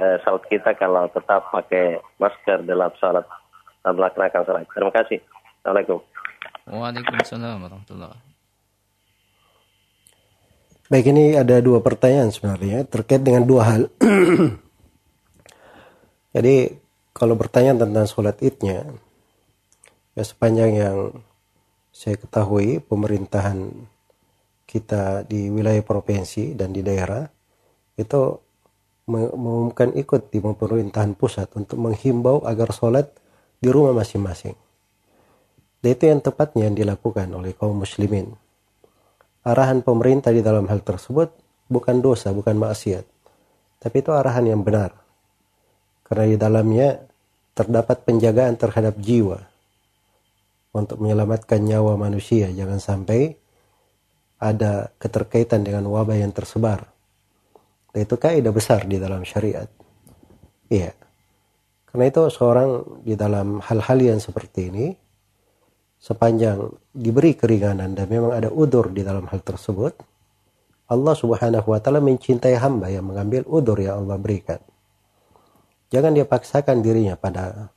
salat kita kalau tetap pakai masker dalam salat dan melaksanakan salat? Terima kasih. Assalamualaikum. Waalaikumsalam warahmatullahi wabarakatuh. Baik, ini ada dua pertanyaan sebenarnya terkait dengan dua hal. Jadi kalau bertanya tentang salat Idnya, ya, sepanjang yang saya ketahui pemerintahan kita di wilayah provinsi dan di daerah itu mengumumkan ikut di pemerintahan pusat untuk menghimbau agar sholat di rumah masing-masing. Dan itu yang tepatnya yang dilakukan oleh kaum muslimin. Arahan pemerintah di dalam hal tersebut bukan dosa, bukan maksiat. Tapi itu arahan yang benar. Karena di dalamnya terdapat penjagaan terhadap jiwa. Untuk menyelamatkan nyawa manusia, jangan sampai ada keterkaitan dengan wabah yang tersebar. Dan itu kaidah besar di dalam syariat. Iya. Karena itu seorang di dalam hal-hal yang seperti ini, sepanjang diberi keringanan dan memang ada udzur di dalam hal tersebut, Allah Subhanahu wa taala mencintai hamba yang mengambil udzur yang Allah berikan. Jangan dia paksakan dirinya pada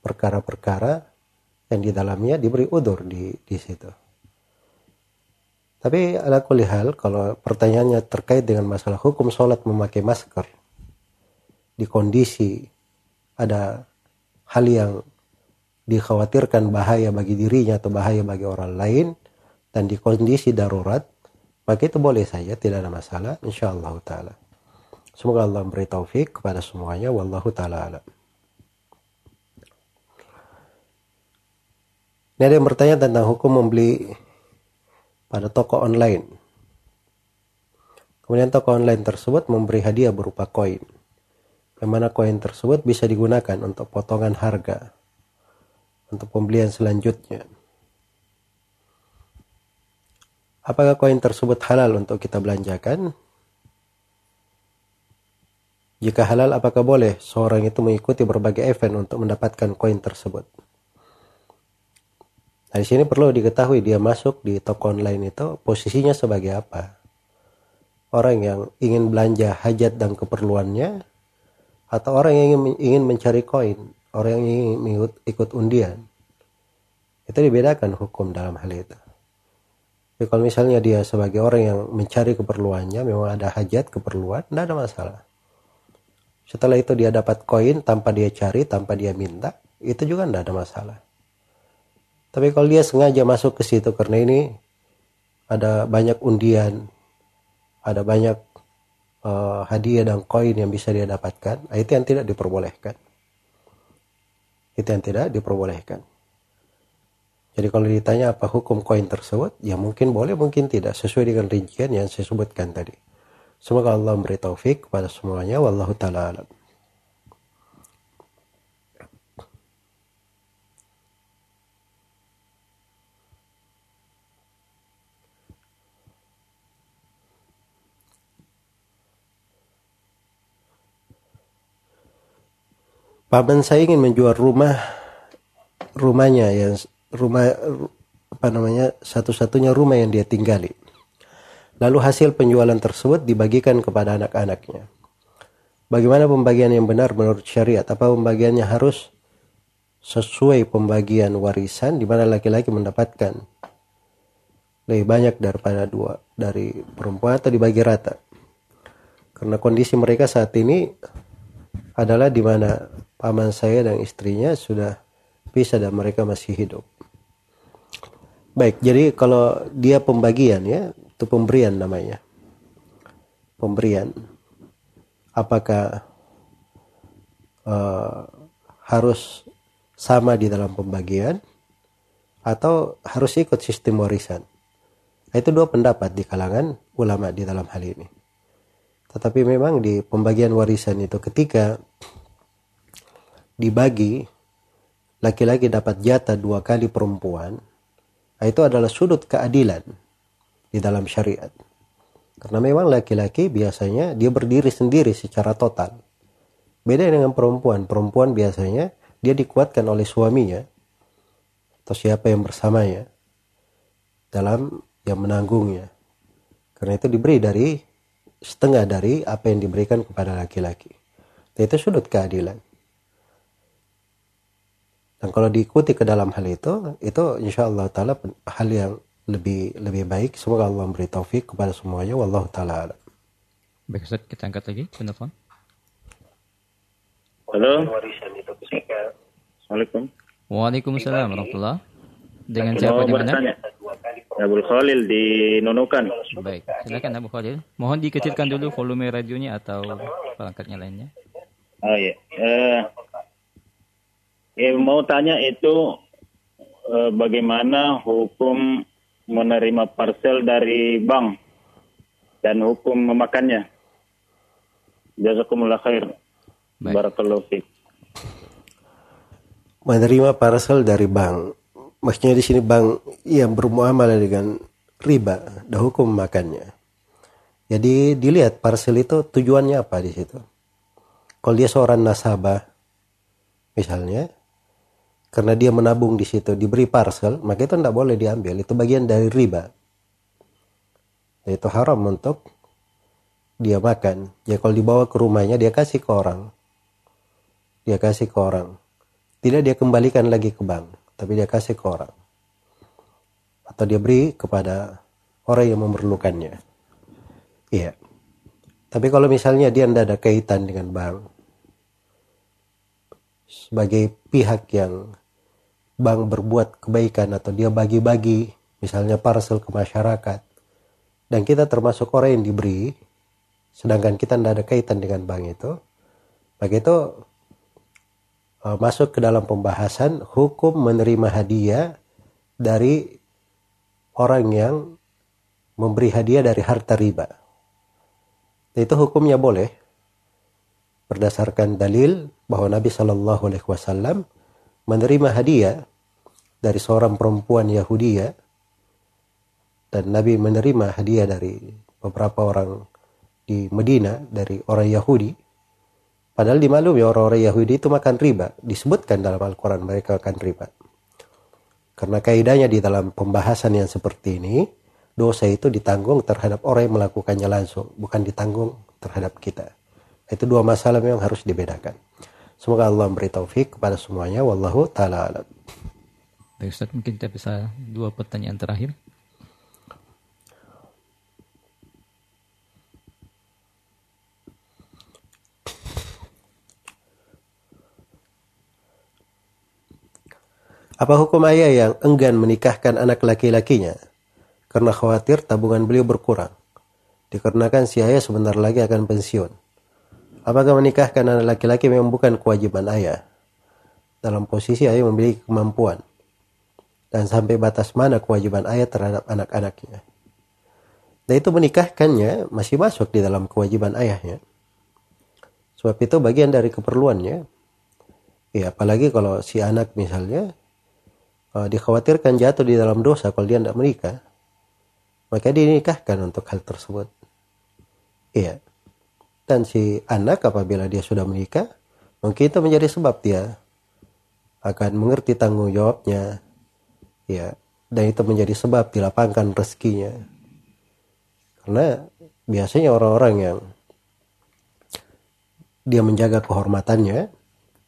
perkara-perkara yang di dalamnya diberi udzur di situ. Tapi ala kulli hal, kalau pertanyaannya terkait dengan masalah hukum sholat memakai masker di kondisi ada hal yang dikhawatirkan bahaya bagi dirinya atau bahaya bagi orang lain dan di kondisi darurat, maka itu boleh saja, tidak ada masalah insyaallah taala. Semoga Allah memberi taufik kepada semuanya, wallahu taala alam. Ini ada yang bertanya tentang hukum membeli pada toko online. Kemudian toko online tersebut memberi hadiah berupa koin. Yang mana koin tersebut bisa digunakan untuk potongan harga. Untuk pembelian selanjutnya. Apakah koin tersebut halal untuk kita belanjakan? Jika halal, apakah boleh seorang itu mengikuti berbagai event untuk mendapatkan koin tersebut? Nah, di sini perlu diketahui dia masuk di toko online itu posisinya sebagai apa? Orang yang ingin belanja hajat dan keperluannya, atau orang yang ingin mencari koin, orang yang ingin ikut undian. Itu dibedakan hukum dalam hal itu. Jadi kalau misalnya dia sebagai orang yang mencari keperluannya, memang ada hajat keperluan, tidak ada masalah. Setelah itu dia dapat koin tanpa dia cari, tanpa dia minta, itu juga tidak ada masalah. Tapi kalau dia sengaja masuk ke situ karena ini ada banyak undian, ada banyak hadiah dan koin yang bisa dia dapatkan, itu yang tidak diperbolehkan. Itu yang tidak diperbolehkan. Jadi kalau ditanya apa hukum koin tersebut, ya mungkin boleh, mungkin tidak, sesuai dengan rincian yang saya sebutkan tadi. Semoga Allah memberi taufik kepada semuanya, wallahu ta'ala alam. Paman saya ingin menjual rumahnya yang satu-satunya rumah yang dia tinggali. Lalu hasil penjualan tersebut dibagikan kepada anak-anaknya. Bagaimana pembagian yang benar menurut syariat? Apa pembagiannya harus sesuai pembagian warisan di mana laki-laki mendapatkan lebih banyak daripada dua dari perempuan atau dibagi rata. Karena kondisi mereka saat ini adalah di mana paman saya dan istrinya sudah pisah dan mereka masih hidup. Baik, jadi kalau dia pembagian ya, itu pemberian namanya. Pemberian. Apakah harus sama di dalam pembagian atau harus ikut sistem warisan? Nah, itu dua pendapat di kalangan ulama di dalam hal ini. Tetapi memang di pembagian warisan itu ketika dibagi, laki-laki dapat jatah 2 kali perempuan, itu adalah sudut keadilan di dalam syariat. Karena memang laki-laki biasanya dia berdiri sendiri secara total. Beda dengan perempuan. Perempuan biasanya dia dikuatkan oleh suaminya atau siapa yang bersamanya dalam yang menanggungnya. Karena itu diberi dari setengah dari apa yang diberikan kepada laki-laki. Itu sudut keadilan. Dan kalau diikuti ke dalam hal itu insyaallah taala hal yang lebih baik. Semoga Allah memberi taufik kepada semuanya. Wallahu taala. Baik, Ustaz, kita angkat lagi penelpon. Halo. Assalamualaikum. Waalaikumsalam warahmatullahi. Dengan siapa di mana? Abu Khalil di Nunukan. Baik, silakan Abu Khalil. Mohon dikecilkan dulu volume radionya atau perangkatnya lainnya. Oh iya. Mau tanya itu bagaimana hukum menerima parcel dari bank dan hukum memakannya. Jazakumullah khair. Barakallahu fiik. Menerima parcel dari bank. Maksudnya di sini bank yang bermuamalah dengan riba dan hukum memakannya. Jadi dilihat parcel itu tujuannya apa di situ. Kalau dia seorang nasabah misalnya, karena dia menabung di situ, diberi parcel, maka itu tidak boleh diambil. Itu bagian dari riba. Itu haram untuk dia makan. Ya kalau dibawa ke rumahnya, dia kasih ke orang. Dia kasih ke orang. Tidak dia kembalikan lagi ke bank, tapi dia kasih ke orang. Atau dia beri kepada orang yang memerlukannya. Iya. Tapi kalau misalnya dia tidak ada kaitan dengan bank, sebagai pihak yang bank berbuat kebaikan atau dia bagi-bagi misalnya parcel ke masyarakat dan kita termasuk orang yang diberi sedangkan kita tidak ada kaitan dengan bank itu, maka itu masuk ke dalam pembahasan hukum menerima hadiah dari orang yang memberi hadiah dari harta riba. Itu hukumnya boleh berdasarkan dalil bahwa Nabi Shallallahu Alaihi Wasallam menerima hadiah dari seorang perempuan Yahudiya dan Nabi menerima hadiah dari beberapa orang di Medina dari orang Yahudi. Padahal dimaklumi orang-orang Yahudi itu makan riba, disebutkan dalam Al-Quran mereka makan riba. Karena kaidahnya di dalam pembahasan yang seperti ini, dosa itu ditanggung terhadap orang yang melakukannya langsung, bukan ditanggung terhadap kita. Itu dua masalah yang harus dibedakan. Semoga Allah memberi taufik kepada semuanya. Wallahu ta'ala alam. Baik Ustaz, mungkin kita bisa 2 pertanyaan terakhir. Apa hukum ayah yang enggan menikahkan anak laki-lakinya karena khawatir tabungan beliau berkurang? Dikarenakan si ayah sebentar lagi akan pensiun. Apakah menikahkan anak laki-laki memang bukan kewajiban ayah? Dalam posisi ayah memiliki kemampuan. Dan sampai batas mana kewajiban ayah terhadap anak-anaknya? Dan itu menikahkannya masih masuk di dalam kewajiban ayahnya. Sebab itu bagian dari keperluannya. Ya, apalagi kalau si anak misalnya dikhawatirkan jatuh di dalam dosa kalau dia tidak menikah. Maka dinikahkan untuk hal tersebut. Iya. Dan si anak apabila dia sudah menikah, mungkin itu menjadi sebab dia akan mengerti tanggung jawabnya, ya. Dan itu menjadi sebab dilapangkan rezekinya. Karena biasanya orang-orang yang dia menjaga kehormatannya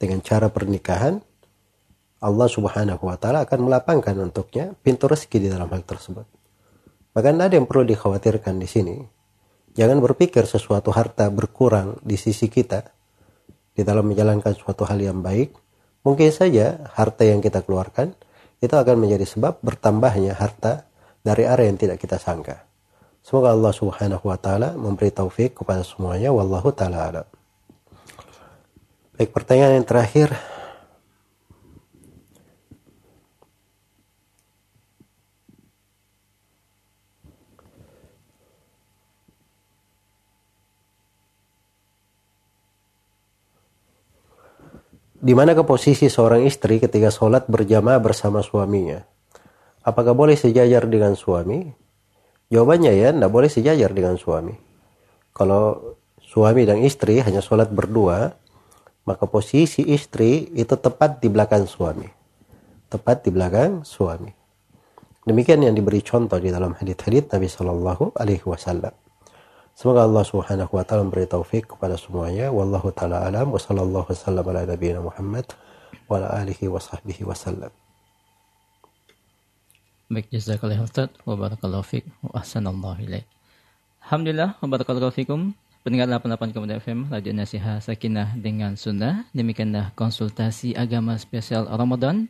dengan cara pernikahan, Allah Subhanahu Wa Taala akan melapangkan untuknya pintu rezeki di dalam hal tersebut. Maka tidak ada yang perlu dikhawatirkan di sini. Jangan berpikir sesuatu harta berkurang di sisi kita di dalam menjalankan suatu hal yang baik. Mungkin saja harta yang kita keluarkan itu akan menjadi sebab bertambahnya harta dari arah yang tidak kita sangka. Semoga Allah Subhanahu wa taala memberi taufik kepada semuanya, wallahu taala a'lam. Baik, pertanyaan yang terakhir. Di manakah posisi seorang istri ketika sholat berjamaah bersama suaminya? Apakah boleh sejajar dengan suami? Jawabannya ya, tidak boleh sejajar dengan suami. Kalau suami dan istri hanya sholat berdua, maka posisi istri itu tepat di belakang suami. Tepat di belakang suami. Demikian yang diberi contoh di dalam hadits-hadits Nabi Shallallahu Alaihi Wasallam. Semoga Allah Subhanahu wa taala memberi taufik kepada semuanya. Wallahu taala alam. Wa sallallahu wasallam ala nabiyina Muhammad wa ala alihi wa sahbihi wasallam. Baik, jazakallahu ustaz wa barakallahu fik wa ahsanallahu ilaik. Alhamdulillah wa barakallahu fikum. Pendengar 88.9 FM Radio An-Nasihah Sakinah dengan Sunnah. Demikianlah konsultasi agama spesial Ramadan.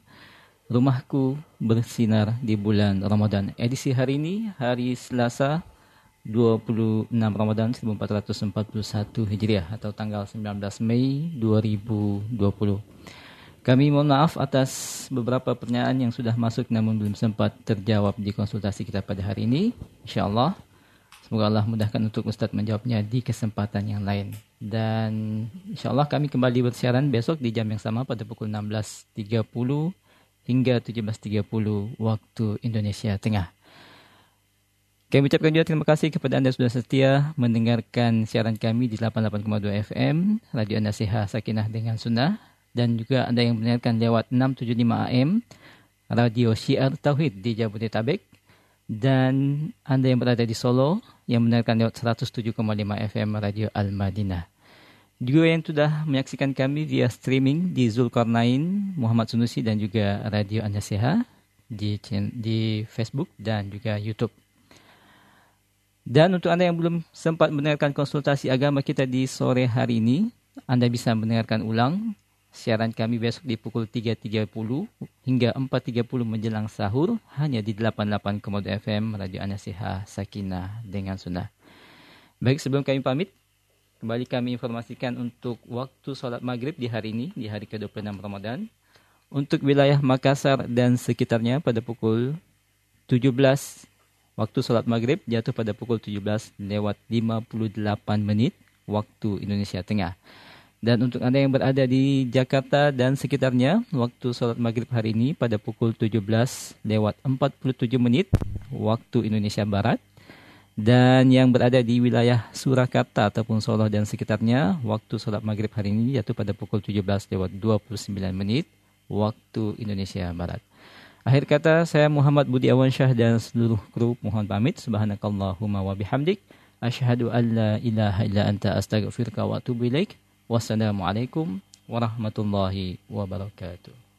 Rumahku bersinar di bulan Ramadan. Edisi hari ini hari Selasa 26 Ramadan 1441 Hijriah atau tanggal 19 Mei 2020. Kami mohon maaf atas beberapa pertanyaan yang sudah masuk namun belum sempat terjawab di konsultasi kita pada hari ini. Insyaallah semoga Allah mudahkan untuk Ustaz menjawabnya di kesempatan yang lain. Dan insyaallah kami kembali bersiaran besok di jam yang sama pada pukul 16.30 hingga 17.30 waktu Indonesia Tengah. Kami ucapkan juga terima kasih kepada Anda yang sudah setia mendengarkan siaran kami di 88.2 FM, Radio An-Nasihah Sakinah dengan Sunnah. Dan juga Anda yang mendengarkan lewat 675 AM, Radio Syiar Tauhid di Jabodetabek. Dan Anda yang berada di Solo, yang mendengarkan lewat 107.5 FM, Radio Al-Madinah. Juga yang sudah menyaksikan kami via streaming di Zulqarnain Muhammad Sunusi dan juga Radio An-Nasihah di Facebook dan juga YouTube. Dan untuk Anda yang belum sempat mendengarkan konsultasi agama kita di sore hari ini, Anda bisa mendengarkan ulang siaran kami besok di pukul 3.30 hingga 4.30 menjelang sahur hanya di 88.2 FM Radio An-Nasihah Sakinah dengan Sunnah. Baik, sebelum kami pamit, kembali kami informasikan untuk waktu sholat maghrib di hari ini, di hari ke-26 Ramadan. Untuk wilayah Makassar dan sekitarnya pada pukul 17.00. Waktu sholat maghrib jatuh pada pukul 17:58 waktu Indonesia Tengah. Dan untuk Anda yang berada di Jakarta dan sekitarnya, waktu sholat maghrib hari ini pada pukul 17:47 waktu Indonesia Barat. Dan yang berada di wilayah Surakarta ataupun Solo dan sekitarnya, waktu sholat maghrib hari ini jatuh pada pukul 17:29 waktu Indonesia Barat. Akhir kata, saya Muhammad Budi Awansyah dan seluruh kru mohon pamit. Subhanakallahumma wa bihamdik. Asyhadu an la ilaha illa anta astaghfiruka wa atubu ilaik. Wassalamualaikum warahmatullahi wabarakatuh.